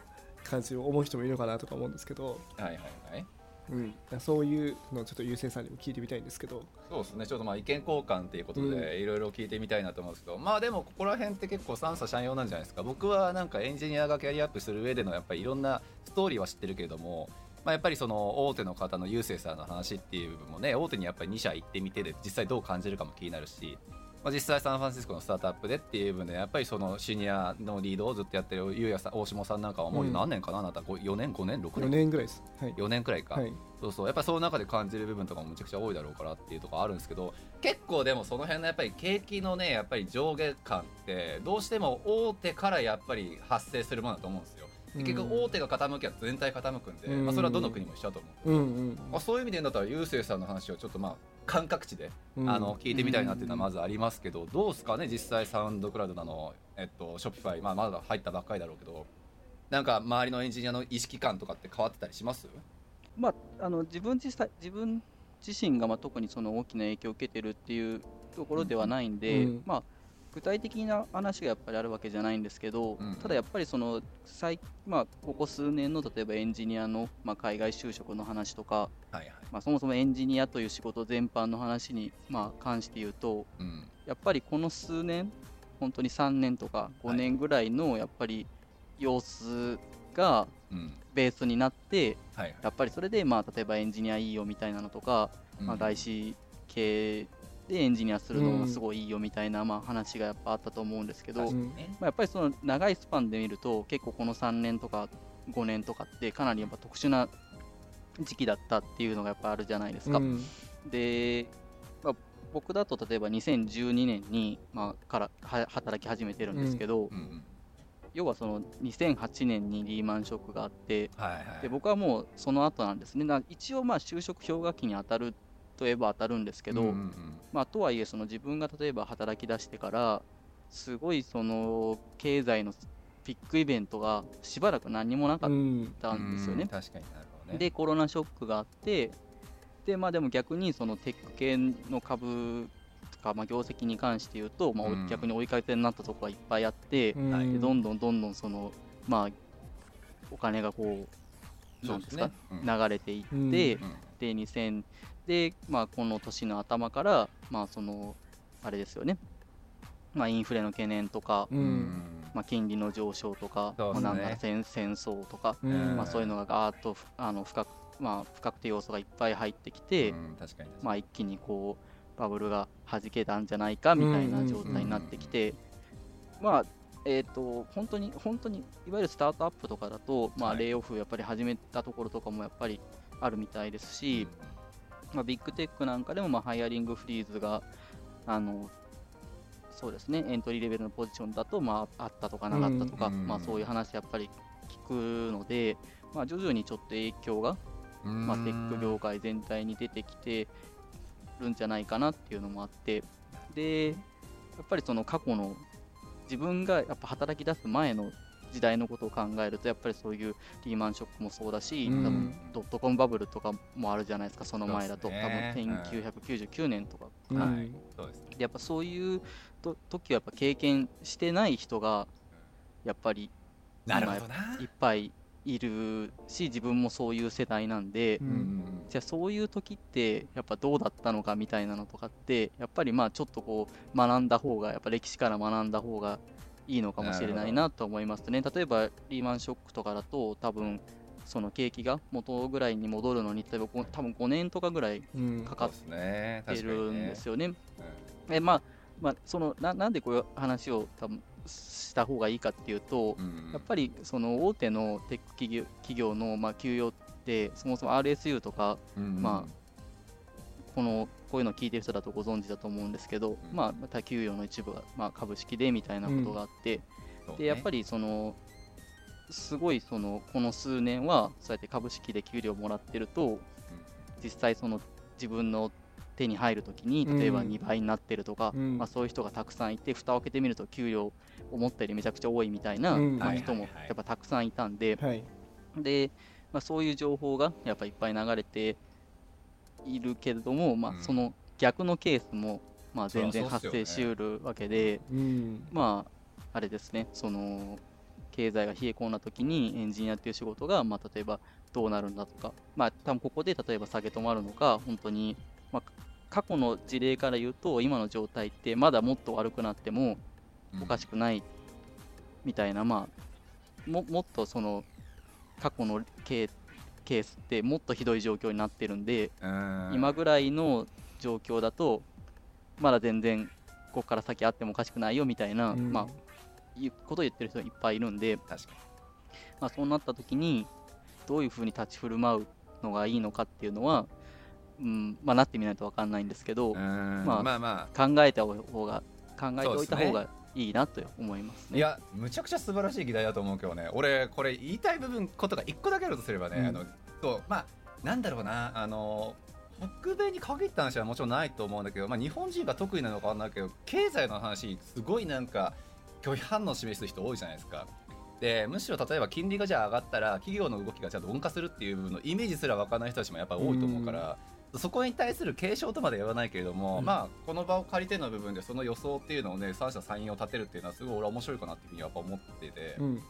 感じを思う人もいるのかなとか思うんですけど、はいはいはい、うん、そういうのをちょっとゆうせいさんにも聞いてみたいんですけど。そうですね、ちょっとまあ意見交換ということでいろいろ聞いてみたいなと思うんですけど、うん、まあでもここら辺って結構三者三様なんじゃないですか。僕はなんかエンジニアがキャリアアップする上でのやっぱりいろんなストーリーは知ってるけれども、まあ、やっぱりその大手の方のゆうせいさんの話っていう部分もね、大手にやっぱりに社行ってみてで実際どう感じるかも気になるし、まあ、実際サンフランシスコのスタートアップでっていう部分でやっぱりそのシニアのリードをずっとやってるゆうやさん、大下さんなんかはもう何年かな、うん、あなたよねんごねんろくねんよねんぐらいです、はい、よねんくらいか、はい、そうそう、やっぱりその中で感じる部分とかもむちゃくちゃ多いだろうからっていうところあるんですけど、結構でもその辺のやっぱり景気のねやっぱり上下感ってどうしても大手からやっぱり発生するものだと思うんですよ。結局大手が傾きは全体傾くんで、まあ、それはどの国も一緒だと思うんですけど、まあ、そういう意味で言うんだったらゆうせいさんの話をちょっとまあ感覚値であの聞いてみたいなっていうのはまずありますけど、どうですかね、実際サウンドクラウドなの、えっと、ショピファイ、まあ、まだ入ったばっかりだろうけど、なんか周りのエンジニアの意識感とかって変わってたりします？まあ、あの自分自、自分自身がまあ特にその大きな影響を受けてるっていうところではないんで、うんうん、まあ具体的な話がやっぱりあるわけじゃないんですけど、うん、ただやっぱりその最、まあ、ここ数年の例えばエンジニアの、まあ、海外就職の話とか、はいはい、まあ、そもそもエンジニアという仕事全般の話に、まあ、関して言うと、うん、やっぱりこの数年本当にさんねんとかごねんぐらいのやっぱり様子がベースになって、はいはい、やっぱりそれで、まあ、例えばエンジニアいいよみたいなのとか、うんまあ、外資系でエンジニアするのがすごいいいよみたいな、うんまあ、話がやっぱあったと思うんですけど、まあ、やっぱりその長いスパンで見ると結構このさんねんとかごねんとかってかなりやっぱ特殊な時期だったっていうのがやっぱあるじゃないですか、うん、で、まあ、僕だと例えばにせんじゅうにねんに、まあ、からは働き始めてるんですけど、うんうん、要はそのにせんはちねんにリーマンショックがあって、はいはい、で僕はもうその後なんですね。一応まあ就職氷河期に当たるといえば当たるんですけど、うんうんうんまあ、とはいえその自分が例えば働き出してからすごいその経済のピックイベントがしばらく何もなかったんですよね、うん、確かになるほどね。でコロナショックがあってで、まあ、でも逆にそのテック系の株とか、まあ、業績に関して言うと、まあうん、逆に追い風になったところがいっぱいあって、うん、でどんどんどんどんその、まあ、お金がこうなんですか、そうですね、うん、流れていって、うん、でにせんでまあ、この年の頭から、まあ、そのあれですよね、まあ、インフレの懸念とか、うんまあ、金利の上昇とか、ねまあ、なんか戦争とか、うんまあ、そういうのがガーッとあの深く、まあ、深くて要素がいっぱい入ってきて、うん確かに確かにまあ、一気にこうバブルが弾けたんじゃないかみたいな状態になってきて、うんまあえー、と本当に本当にいわゆるスタートアップとかだと、まあ、レイオフやっぱり始めたところとかもやっぱりあるみたいですし、うんまあ、ビッグテックなんかでもまあハイアリングフリーズがあのそうですねエントリーレベルのポジションだとまああったとかなかったとか、うんまあ、そういう話やっぱり聞くので、まあ、徐々にちょっと影響が、まあ、テック業界全体に出てきてるんじゃないかなっていうのもあって、でやっぱりその過去の自分がやっぱ働き出す前の時代のことを考えるとやっぱりそういうリーマンショックもそうだし、うん、多分ドットコムバブルとかもあるじゃないですか。その前だと、ね、多分せんきゅうひゃくきゅうじゅうきゅうねんとか、うんはい、そうですね。でやっぱそういうと時はやっぱ経験してない人がやっぱり今いっぱいいるし、自分もそういう世代なんで、うん、じゃあそういう時ってやっぱどうだったのかみたいなのとかってやっぱりまあちょっとこう学んだ方がやっぱ歴史から学んだ方がいいのかもしれないなと思いますね。例えばリーマンショックとかだと多分その景気が元ぐらいに戻るのに多分ごねんとかぐらいかかってるんですよね。なんでこういう話を多分した方がいいかっていうと、うん、やっぱりその大手のテック企業、企業のまあ給与ってそもそも アールエスユー とか、うんまあ、このこういうのを聞いてる人だとご存知だと思うんですけど、うんまあ、また給与の一部が、まあ、株式でみたいなことがあって、うんでやっぱりそのすごいそのこの数年はそうやって株式で給料をもらってると、うん、実際その自分の手に入るときに例えばにばいになってるとか、うんまあ、そういう人がたくさんいて、蓋を開けてみると給料思ったよりめちゃくちゃ多いみたいな、うんまあ、人もやっぱたくさんいたんで、はいはいはい、で、まあ、そういう情報がやっぱいっぱい流れているけれども、まあ、その逆のケースもまあ全然発生しうるわけで、うんまあ、あれですね、その経済が冷え込んだ時にエンジニアっていう仕事が、まあ、例えばどうなるんだとか、まあ、多分ここで例えば下げ止まるのか、本当に、まあ、過去の事例から言うと今の状態ってまだもっと悪くなってもおかしくないみたいな、うん、まあ、も, もっとその過去のケ ー, ケースってもっとひどい状況になってるんで、うん、今ぐらいの状況だとまだ全然ここから先あってもおかしくないよみたいな、うん、まあ、いうことを言ってる人いっぱいいるんで、確かに、まあ、そうなった時にどういうふうに立ち振る舞うのがいいのかっていうのは、うん、まあ、なってみないと分かんないんですけど、まあ、まあまあ考えた方が考えておいた方がいいなと思いますね。いや、むちゃくちゃ素晴らしい議題だと思うけどね。俺これ言いたい部分ことがいっこだけあるとすればね、うん、あのそう、まあ、なんだろうな、あの北米に限った話はもちろんないと思うんだけど、まあ、日本人が得意なのか分かんないけど、経済の話すごいなんか拒否反応を示す人多いじゃないですか。でむしろ例えば金利がじゃあ上がったら企業の動きがちゃんと鈍化するっていう部分のイメージすら分からない人たちもやっぱり多いと思うから、そこに対する警鐘とまで言わないけれども、うん、まあこの場を借りての部分でその予想っていうのをね、三者三様を立てるっていうのはすごい俺は面白いかなっていうふうにやっぱ思ってて、うん、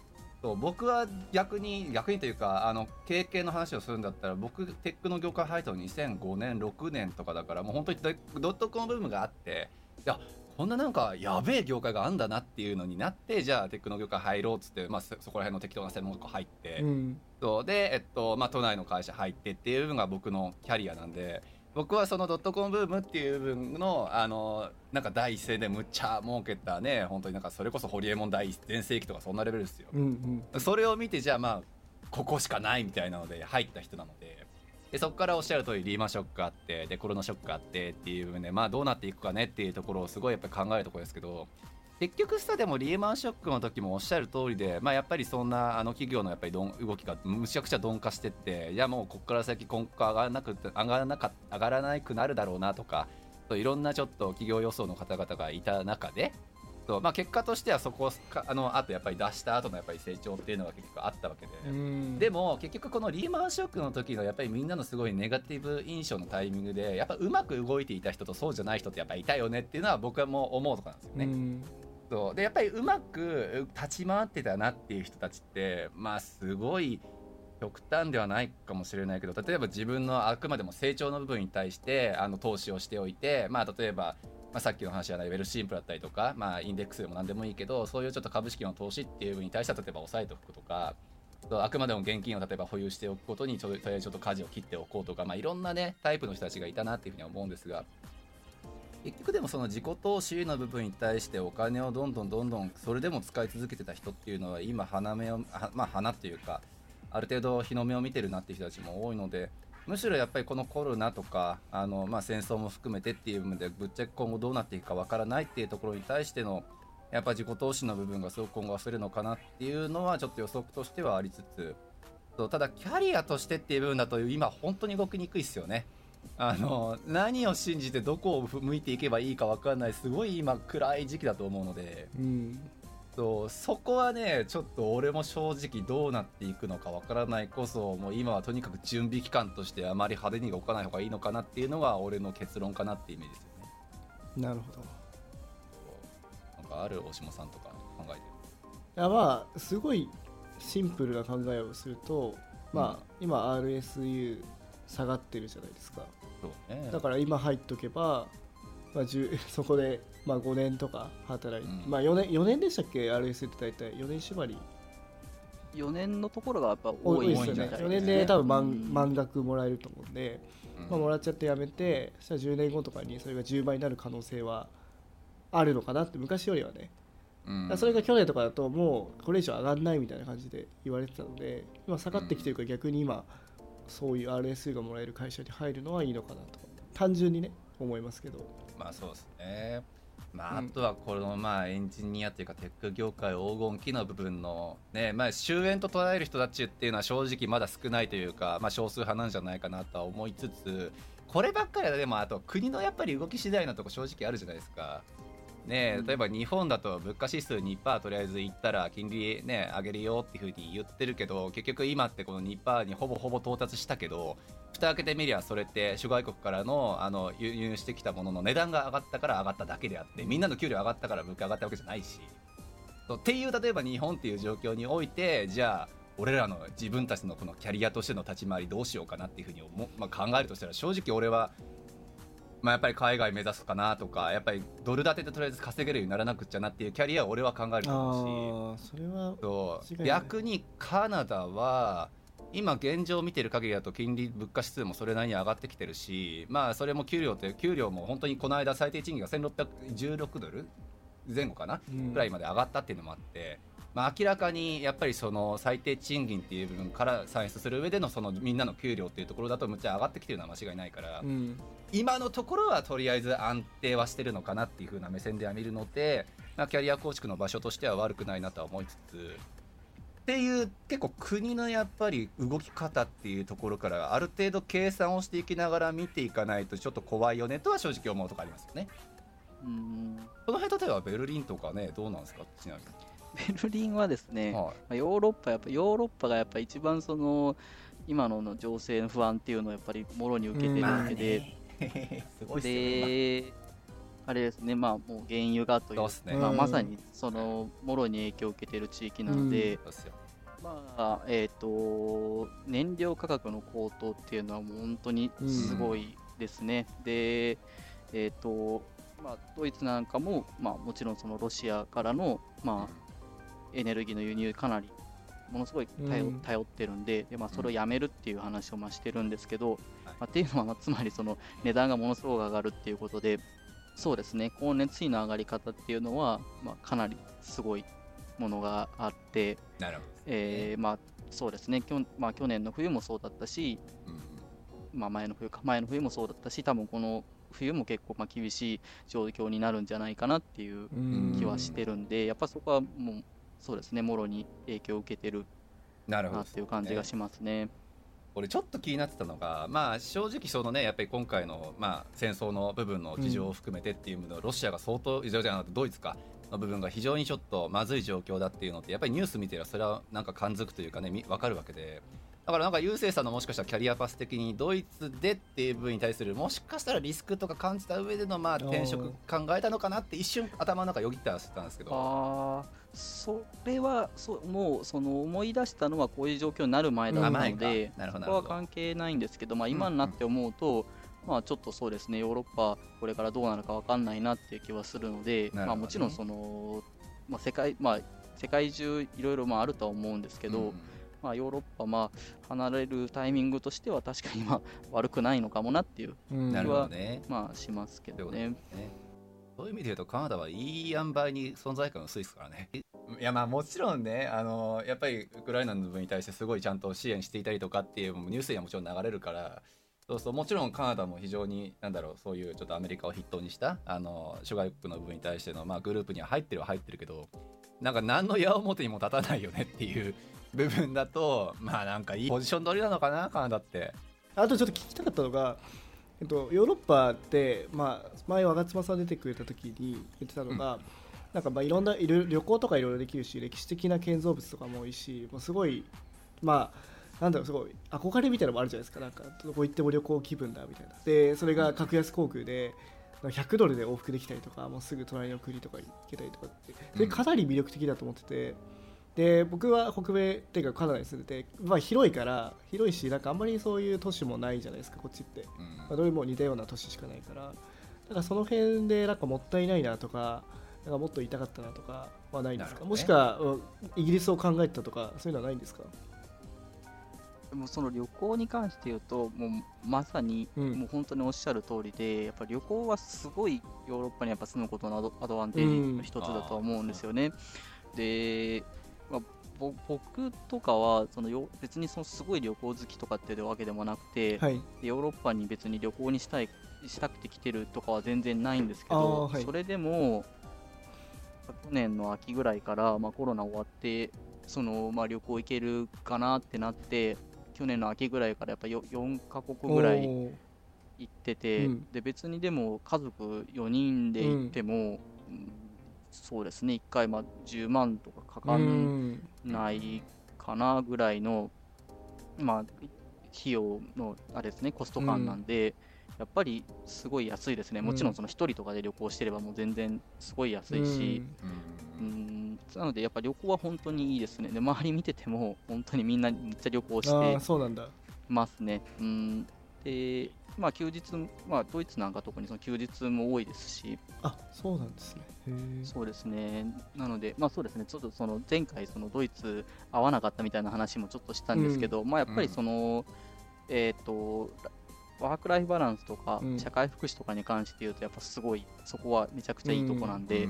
そう僕は逆に逆にというか、あの経験の話をするんだったら、僕テックの業界入ったのにせんごねんろくねんとかだから、もう本当にドットコムブームがあって、いやこんななんかやべえ業界があんだなっていうのになって、じゃあテックの業界入ろうっつって、まあ、そ, そこら辺の適当な専門学校入って、うん、そうで、えっとまあ、都内の会社入ってっていう部分が僕のキャリアなんで、僕はそのドットコムブームっていう部分のあのなんか第一線でむっちゃ儲けたね、本当になんかそれこそホリエモン第一全盛期とかそんなレベルですよ、うんうん、それを見てじゃあまあここしかないみたいなので入った人なので。でそこからおっしゃる通りリーマンショックがあって、でコロナショックがあってっていう部分で、まあどうなっていくかねっていうところをすごいやっぱり考えるところですけど、結局さでもリーマンショックの時もおっしゃる通りで、まあやっぱりそんなあの企業のやっぱり動きがむちゃくちゃ鈍化してって、いやもうここから先今後上がらなく上がらなか上がらなくなるだろうなとか、いろんなちょっと企業予想の方々がいた中で、そう、まあ、結果としてはそこをあのあとやっぱり出した後のやっぱり成長っていうのが結局あったわけで、でも結局このリーマンショックの時のやっぱりみんなのすごいネガティブ印象のタイミングで、やっぱうまく動いていた人とそうじゃない人ってやっぱりいたよねっていうのは僕はもう思うとこなんですよね。うんそうでやっぱりうまく立ち回ってたなっていう人たちってまあすごい極端ではないかもしれないけど、例えば自分のあくまでも成長の部分に対してあの投資をしておいて、まあ例えばまあ、さっきの話はレベルシンプルだったりとか、まあ、インデックスでも何でもいいけど、そういうちょっと株式の投資っていう部分に対しては例えば抑えておくとか、あくまでも現金を例えば保有しておくことにちょとりあえずちょっと舵を切っておこうとか、まあ、いろんなねタイプの人たちがいたなっていうふうには思うんですが、結局でもその自己投資の部分に対してお金をどんどんどんどんそれでも使い続けてた人っていうのは今花目をまあ花っていうかある程度日の目を見てるなっていう人たちも多いので。むしろやっぱりこのコロナとかあの、まあ、戦争も含めてっていう部分でぶっちゃけ今後どうなっていくかわからないっていうところに対してのやっぱ自己投資の部分がすごく今後はするのかなっていうのはちょっと予測としてはありつつ、そうただキャリアとしてっていう部分だと今本当に動きにくいですよね。あの何を信じてどこを向いていけばいいかわからない、すごい今暗い時期だと思うので、うんそうそこはねちょっと俺も正直どうなっていくのかわからない、こそもう今はとにかく準備期間としてあまり派手に動かない方がいいのかなっていうのが俺の結論かなってイメージですよね。なるほど。なんかある大下さんとか考えてる？いやまあすごいシンプルな考えをすると、まあ、うん、今 アールエスユー 下がってるじゃないですか。そう、ね、だから今入っとけば、まあ、そこでまあ、ごねんとか働いて、うん、まあ、よねん、よねんでしたっけ アールエス って大体よねん縛り、よねんのところがやっぱ多いですよね。よねんで多分満、満額もらえると思うんで、うん、まあ、もらっちゃってやめて、そしたらじゅうねんごとかにそれがじゅうばいになる可能性はあるのかなって昔よりはね、うん、それが去年とかだともうこれ以上上がんないみたいな感じで言われてたので、今下がってきてるから逆に今そういう アールエス がもらえる会社に入るのはいいのかなと単純にね思いますけど、まあそうですね。まあ、あとはこのまあエンジニアというかテック業界黄金期の部分のね、まあ終焉と捉える人たちっていうのは正直まだ少ないというか、まあ少数派なんじゃないかなとは思いつつ、こればっかりはでもあと国のやっぱり動き次第なとこ正直あるじゃないですかね。例えば日本だと物価指数 にパーセント とりあえずいったら金利ね上げるよっていうふうに言ってるけど、結局今ってこの にパーセント にほぼほぼ到達したけど、蓋開けてみりゃそれって諸外国から の, あの輸入してきたものの値段が上がったから上がっただけであって、みんなの給料上がったから物価上がったわけじゃないし、っていう例えば日本っていう状況において、じゃあ俺らの自分たちのこのキャリアとしての立ち回りどうしようかなっていうふうに思、まあ、考えるとしたら、正直俺は、まあ、やっぱり海外目指すかなとか、やっぱりドル建てでとりあえず稼げるようにならなくちゃなっていうキャリアを俺は考えると思うし、あそれはそう逆にカナダは今現状見てる限りだと金利物価指数もそれなりに上がってきてるし、まあそれも給料って給料も本当にこの間最低賃金がせんろっぴゃくじゅうろくドル前後かなぐらいまで上がったっていうのもあって、まあ明らかにやっぱりその最低賃金っていう部分から算出する上でのそのみんなの給料っていうところだとむっちゃ上がってきてるのは間違いないから、うん、今のところはとりあえず安定はしてるのかなっていう風な目線では見るので、まあ、キャリア構築の場所としては悪くないなとは思いつつっていう結構国のやっぱり動き方っていうところからある程度計算をしていきながら見ていかないとちょっと怖いよねとは正直思うとこありますよね。うーん、この辺例えばベルリンとかねどうなんですか？ちなみにベルリンはですね、はい、ヨーロッパやっぱヨーロッパがやっぱ一番その今の情勢の不安っていうのをやっぱりもろに受けてるわけで、まあね、すごいっすね。であれですね、まあもう原油がという、ね、まあ、まさにそのもろに影響を受けている地域なので、うん、まあえっ、ー、と燃料価格の高騰っていうのはもう本当にすごいですね。うん、でえっ、ー、とまあドイツなんかもまあもちろんそのロシアからのまあエネルギーの輸入かなりものすごい 頼,、うん、頼ってるん で, で、まあ、それをやめるっていう話をまあしてるんですけど、うん、まあ、っていうのはまあつまりその値段がものすごく上がるっていうことで。そうですね、光熱費の上がり方っていうのは、まあ、かなりすごいものがあって、なるほど、えー、まあそうですね、きょ、まあ、去年の冬もそうだったし、うん、まあ前の冬か前の冬もそうだったし、多分この冬も結構まあ厳しい状況になるんじゃないかなっていう気はしてるんで、んやっぱそこはもうそうですね、もろに影響を受けてるなっていう感じがしますね。俺ちょっと気になってたのが、まあ正直そのねやっぱり今回のまあ戦争の部分の事情を含めてっていうの、うん、ロシアが相当じゃなくてドイツかの部分が非常にちょっとまずい状況だっていうのってやっぱりニュース見てるそれはなんか感づくというかね分かるわけで、だからなんか優勢さんのもしかしたらキャリアパス的にドイツでっていう部分に対するもしかしたらリスクとか感じた上でのまあ転職考えたのかなって一瞬頭の中よぎったらしてたんですけど、あそれはそもうその思い出したのはこういう状況になる前だったので、うん、そこは関係ないんですけど、まあ、今になって思うと、うん、まあ、ちょっとそうですねヨーロッパこれからどうなるか分かんないなっていう気はするので、まあ、もちろんその、まあ 世界まあ、世界中いろいろあるとは思うんですけど、うん、まあ、ヨーロッパ、まあ、離れるタイミングとしては確かにまあ悪くないのかもなっていう気は、ね、まあ、しますけどね。そういう意味で言うとカナダはいい塩梅に存在感薄いですからね。いやまあもちろんね、あのやっぱりウクライナの部分に対してすごいちゃんと支援していたりとかっていうニュースにはもちろん流れるから、そうそうもちろんカナダも非常になんだろうそういうちょっとアメリカを筆頭にしたあの諸外国の部分に対してのまあグループには入ってるは入ってるけど、なんか何の矢面にも立たないよねっていう部分だと、まあなんかいいポジション取りなのかなカナダって。あとちょっと聞きたかったのが、えっと、ヨーロッパって、まあ、前若妻さん出てくれた時に言ってたのが、うん、なんかまあいろんな旅行とかいろいろできるし歴史的な建造物とかも多いし、もうすごいまあなんだろうすごい憧れみたいなのもあるじゃないですか。なんかどこ行っても旅行気分だみたいな。でそれが格安航空でひゃくドルで往復できたりとか、もうすぐ隣の国とか行けたりとかって、それかなり魅力的だと思ってて、で僕は北米っていうかカナダに住んでて、まあ、広いから広いしなんかあんまりそういう都市もないじゃないですかこっちって、まあ、どれも似たような都市しかないから、だからその辺でなんかもったいないなとか、 なんかもっと痛かったなとかはないんですか、ね、もしくはイギリスを考えてたとかそういうのはないんですか？もうその旅行に関して言うともうまさにもう本当におっしゃる通りで、うん、やっぱり旅行はすごいヨーロッパにやっぱ住むことのア ド, アドバンテージの一つだと思うんですよね、うん、で、まあ、僕とかはその別にそのすごい旅行好きとかっていうわけでもなくて、はい、でヨーロッパに別に旅行にしたいしたくて来てるとかは全然ないんですけど、はい、それでも去年の秋ぐらいから、まあ、コロナ終わってその、まあ、旅行行けるかなってなって、去年の秋ぐらいからやっぱよんかこくぐらい行ってて、うん、で別にでも家族よにんで行っても、うん、そうですねいっかいまあじゅうまんとかかかんないかなぐらいの、うん、まあ費用のあれですね、コスト感なんで、うん、やっぱりすごい安いですね。もちろんそのひとりとかで旅行してればもう全然すごい安いし、うんうん、なのでやっぱ旅行は本当にいいですね。で周り見てても本当にみんなめっちゃ旅行してますね。うんでまあ、休日、まあ、ドイツなんか特にその休日も多いですし。あ、そうなんですね。へー、そうですね。なので、まあ、そうですね、ちょっとその前回そのドイツ合わなかったみたいな話もちょっとしたんですけど、うんまあ、やっぱりその、うん、えっとワークライフバランスとか社会福祉とかに関して言うとやっぱすごいそこはめちゃくちゃいいとこなんで、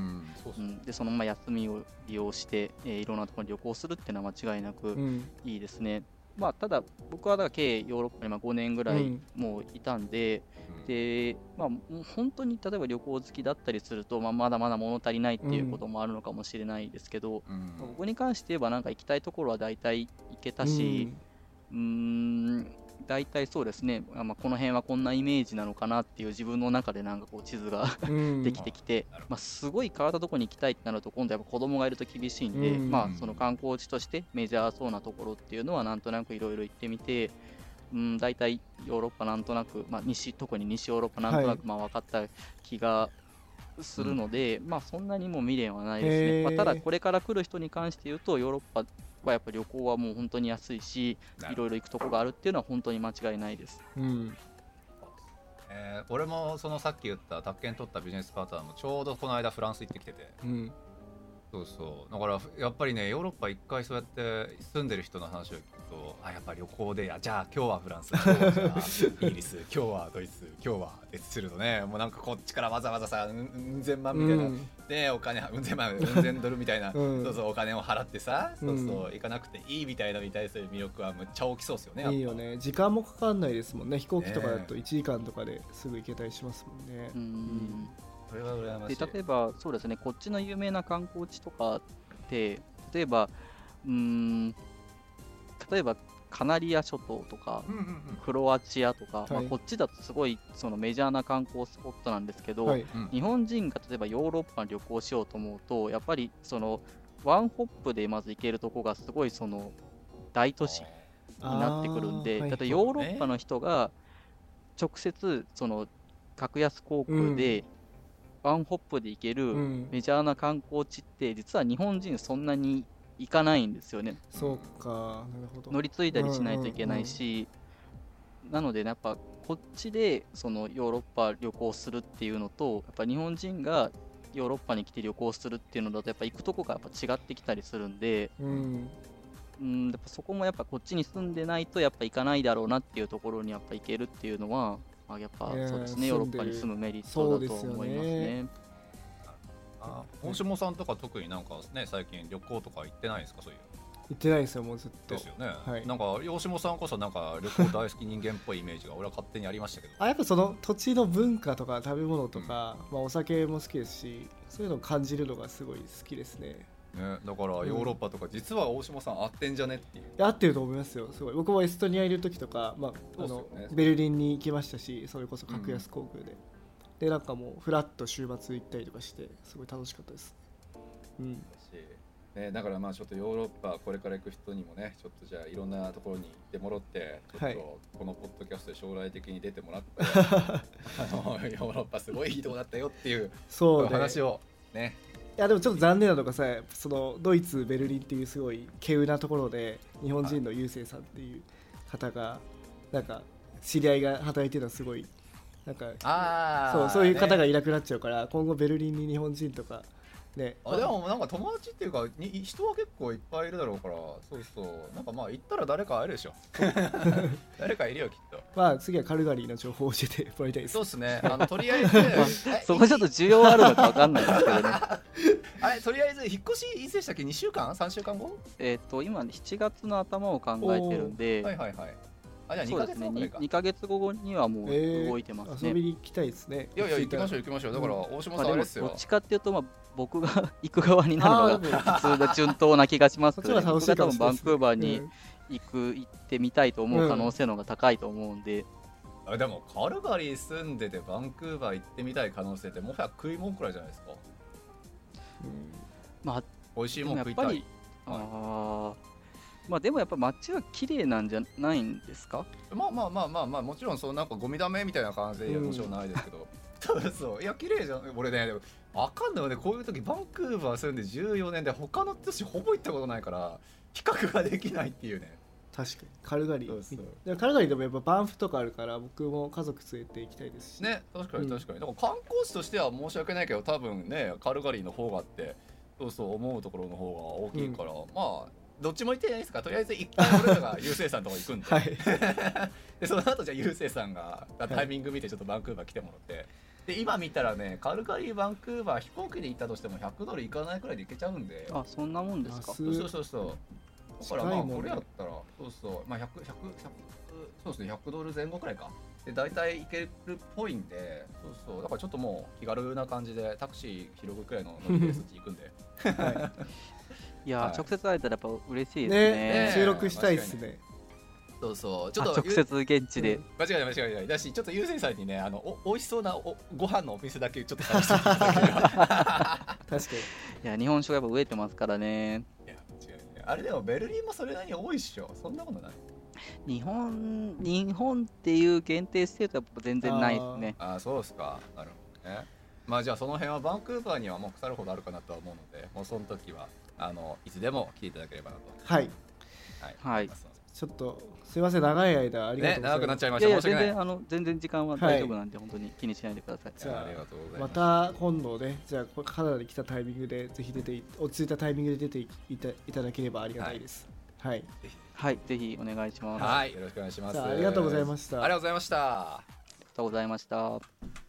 でそのまま休みを利用して、えー、いろんなところに旅行するっていうのは間違いなくいいですね。うんまあ、ただ僕はだから計ヨーロッパにごねんぐらいもういたんで、うん、で、まあ、本当に例えば旅行好きだったりすると、まあ、まだまだ物足りないっていうこともあるのかもしれないですけど、うん、僕に関して言えばなんか行きたいところは大体行けたし、うん、うーん大体そうですね、まあ、この辺はこんなイメージなのかなっていう自分の中でなんかこう地図ができてきて、うんまあ、すごい変わったところに行きたいってなると今度やっぱ子供がいると厳しいんで、うんまあ、その観光地としてメジャーそうなところっていうのはなんとなくいろいろ行ってみて、うん、大体ヨーロッパなんとなく、まあ、西特に西ヨーロッパなんとなくまあ分かった気がするので、はいうんまあ、そんなにも未練はないですね、まあ、ただこれから来る人に関して言うとヨーロッパやっぱり旅行はもう本当に安いしいろいろ行くとこがあるっていうのは本当に間違いないです、うんえー、俺もそのさっき言った宅建取ったビジネスパートナーもちょうどこの間フランス行ってきてて、うん、そうそうだからやっぱりねヨーロッパ一回そうやって住んでる人の話を聞くとあやっぱり旅行でじゃあ今日はフランスイギリス今日はドイツ今日はってするとねもうなんかこっちからわざわざさうん千万みたいな、うんでお金うん千万うん千ドルみたいな、うん、そうそうお金を払ってさそうそう行かなくていいみたいなに対する魅力はむっちゃ大きそうですよね。いいよね。時間もかかんないですもんね。飛行機とかだといちじかんとかですぐ行けたりしますもんね。うん、うん、それは羨ましい。で例えばそうですねこっちの有名な観光地とかって例えばうーん例えばカナリア諸島とか、うんうんうん、クロアチアとか、はいまあ、こっちだとすごいそのメジャーな観光スポットなんですけど、はいうん、日本人が例えばヨーロッパに旅行しようと思うとやっぱりそのワンホップでまず行けるとこがすごいその大都市になってくるんで、はい、だってヨーロッパの人が直接その格安航空で、うんワンホップで行けるメジャーな観光地って、うん、実は日本人そんなに行かないんですよね。そうか、なるほど。乗り継いだりしないといけないし、うんうんうん、なので、ね、やっぱこっちでそのヨーロッパ旅行するっていうのとやっぱ日本人がヨーロッパに来て旅行するっていうのだとやっぱ行くとこがやっぱ違ってきたりするんで、うん、うんやっぱそこもやっぱこっちに住んでないとやっぱ行かないだろうなっていうところにやっぱ行けるっていうのは、まあ、やっぱそうですね、ヨーロッパに住むメリットだと思いますね。大下さんとか特になんかね最近旅行とか行ってないですか？そういう行ってないですよ、もうずっとですよね、はい、なんか大下さんこそなんか旅行大好き人間っぽいイメージが俺は勝手にありましたけどあやっぱその土地の文化とか食べ物とか、うんまあ、お酒も好きですしそういうのを感じるのがすごい好きですね。ね、だからヨーロッパとか、うん、実は大下さん合ってんじゃねっていう。合ってると思いますよ、すごい。僕もエストニアいる時とか、まああのね、ベルリンに行きましたしそれこそ格安航空で、うんでなんかもうフラッと週末行ったりとかしてすごい楽しかったです、うんね、だからまあちょっとヨーロッパこれから行く人にもねちょっとじゃあいろんなところに行ってもらってちょっとこのポッドキャストで将来的に出てもらって、はい、ヨーロッパすごいいいとこだったよっていうそう話をね。いやでもちょっと残念なのがさそのドイツベルリンっていうすごい稀有なところで日本人の優勢さんっていう方がなんか知り合いが働いてるのはすごいなんかあ そ, うそういう方がいなくなっちゃうから、ね、今後ベルリンに日本人とか、ね、あでもなんか友達っていうかに人は結構いっぱいいるだろうからそうそうなんかまあ行ったら誰か会えるでしょ誰かいるよきっと。まあ次はカルガリーの情報を教えてもらいたいです。そうですね、あのとりあえずそこちょっと需要あるのか分かんないですけどねあれとりあえず引っ越しいつでしたっけ？ にしゅうかん さんしゅうかんごえっ、ー、と今しちがつの頭を考えてるんではいはいはいあじゃあにかげつごぐらいか、そうですね、にかげつごにはもう動いてますね、えー、遊びに行きたいですね。いやいや行きましょう行きましょう。だから大島さんあれですよ、まあ、でもどっちかっていうと、まあ、僕が行く側になるのが普通の順当な気がしますけど、ね、僕が多分バンクーバーに行く、うん、行ってみたいと思う可能性の方が高いと思うんで、うん、あでもカルガリー住んでてバンクーバー行ってみたい可能性ってもはや食い物くらいじゃないですか、うん、まあ美味しいもん食いたい、はい、あまあでもやっぱ街は綺麗なんじゃないんですか。まあまあまあまあまあ、もちろんそのなんかゴミだめみたいな感じでもちろんないですけど、うん、そういや綺麗じゃん。俺ねでもあかんのよね、こういう時バンクーバー住んでじゅうよねんで他の都市ほぼ行ったことないから比較ができないっていうね。確かにカルガリー、そうそう、でもカルガリーでもやっぱバンフとかあるから僕も家族連れて行きたいですしね。確かに確かに、うん、でも観光地としては申し訳ないけど多分ねカルガリーの方があって、そうそう思うところの方が大きいから、うん、まあどっちも行ってないですか。とりあえず一回俺らが優勢さんのとこ行くんで、はい、でその後じゃあ優勢さんがタイミング見てちょっとバンクーバー来てもらって、はい、で今見たらねカルガリーバンクーバー飛行機で行ったとしてもひゃくドルいかないくらいで行けちゃうんで。あ、そんなもんですか。そうそうそうだからまあこれやったらそうそうまあひゃく、ひゃく、ひゃくそうですねひゃくドル前後くらいかで大体行けるっぽいんで、そうそうだからちょっともう気軽な感じでタクシー広ぐくらいの乗りでそっち行くんで、はい、いや、はい、直接会えたらやっぱ嬉しいです ね, ね, ね収録したいですね。そうそうちょっと直接現地で、うん、間違いない間違いないだし、ちょっと優先さんにねあのお美味しそうなおご飯のお店だけちょっと探してもらっただけ確かにいや日本酒がやっぱ飢えてますからね。いや違うあれでもベルリンもそれなりに多いっしょ。そんなことない。日本日本っていう限定してるとやっぱ全然ないですね。ああそうですか。なるほどね。まあじゃあその辺はバンクーバーにはもう腐るほどあるかなとは思うので、もうその時はあのいつでも来ていただければなと。はいはい、はい、ちょっとすいません長い間ありがとうございます、ね、長くなっちゃいました。いやいや申し訳ない。全然あの全然時間は大丈夫なんで、はい、本当に気にしないでください。じゃあありがとうございます。また今度ねじゃあカナダに来たタイミングでぜひ出て落ち着いたタイミングで出ていたいただければありがたいです。はいはい、はい、ぜひお願いします。はいよろしくお願いします。ありがとうございました。ありがとうございました。ありがとうございました。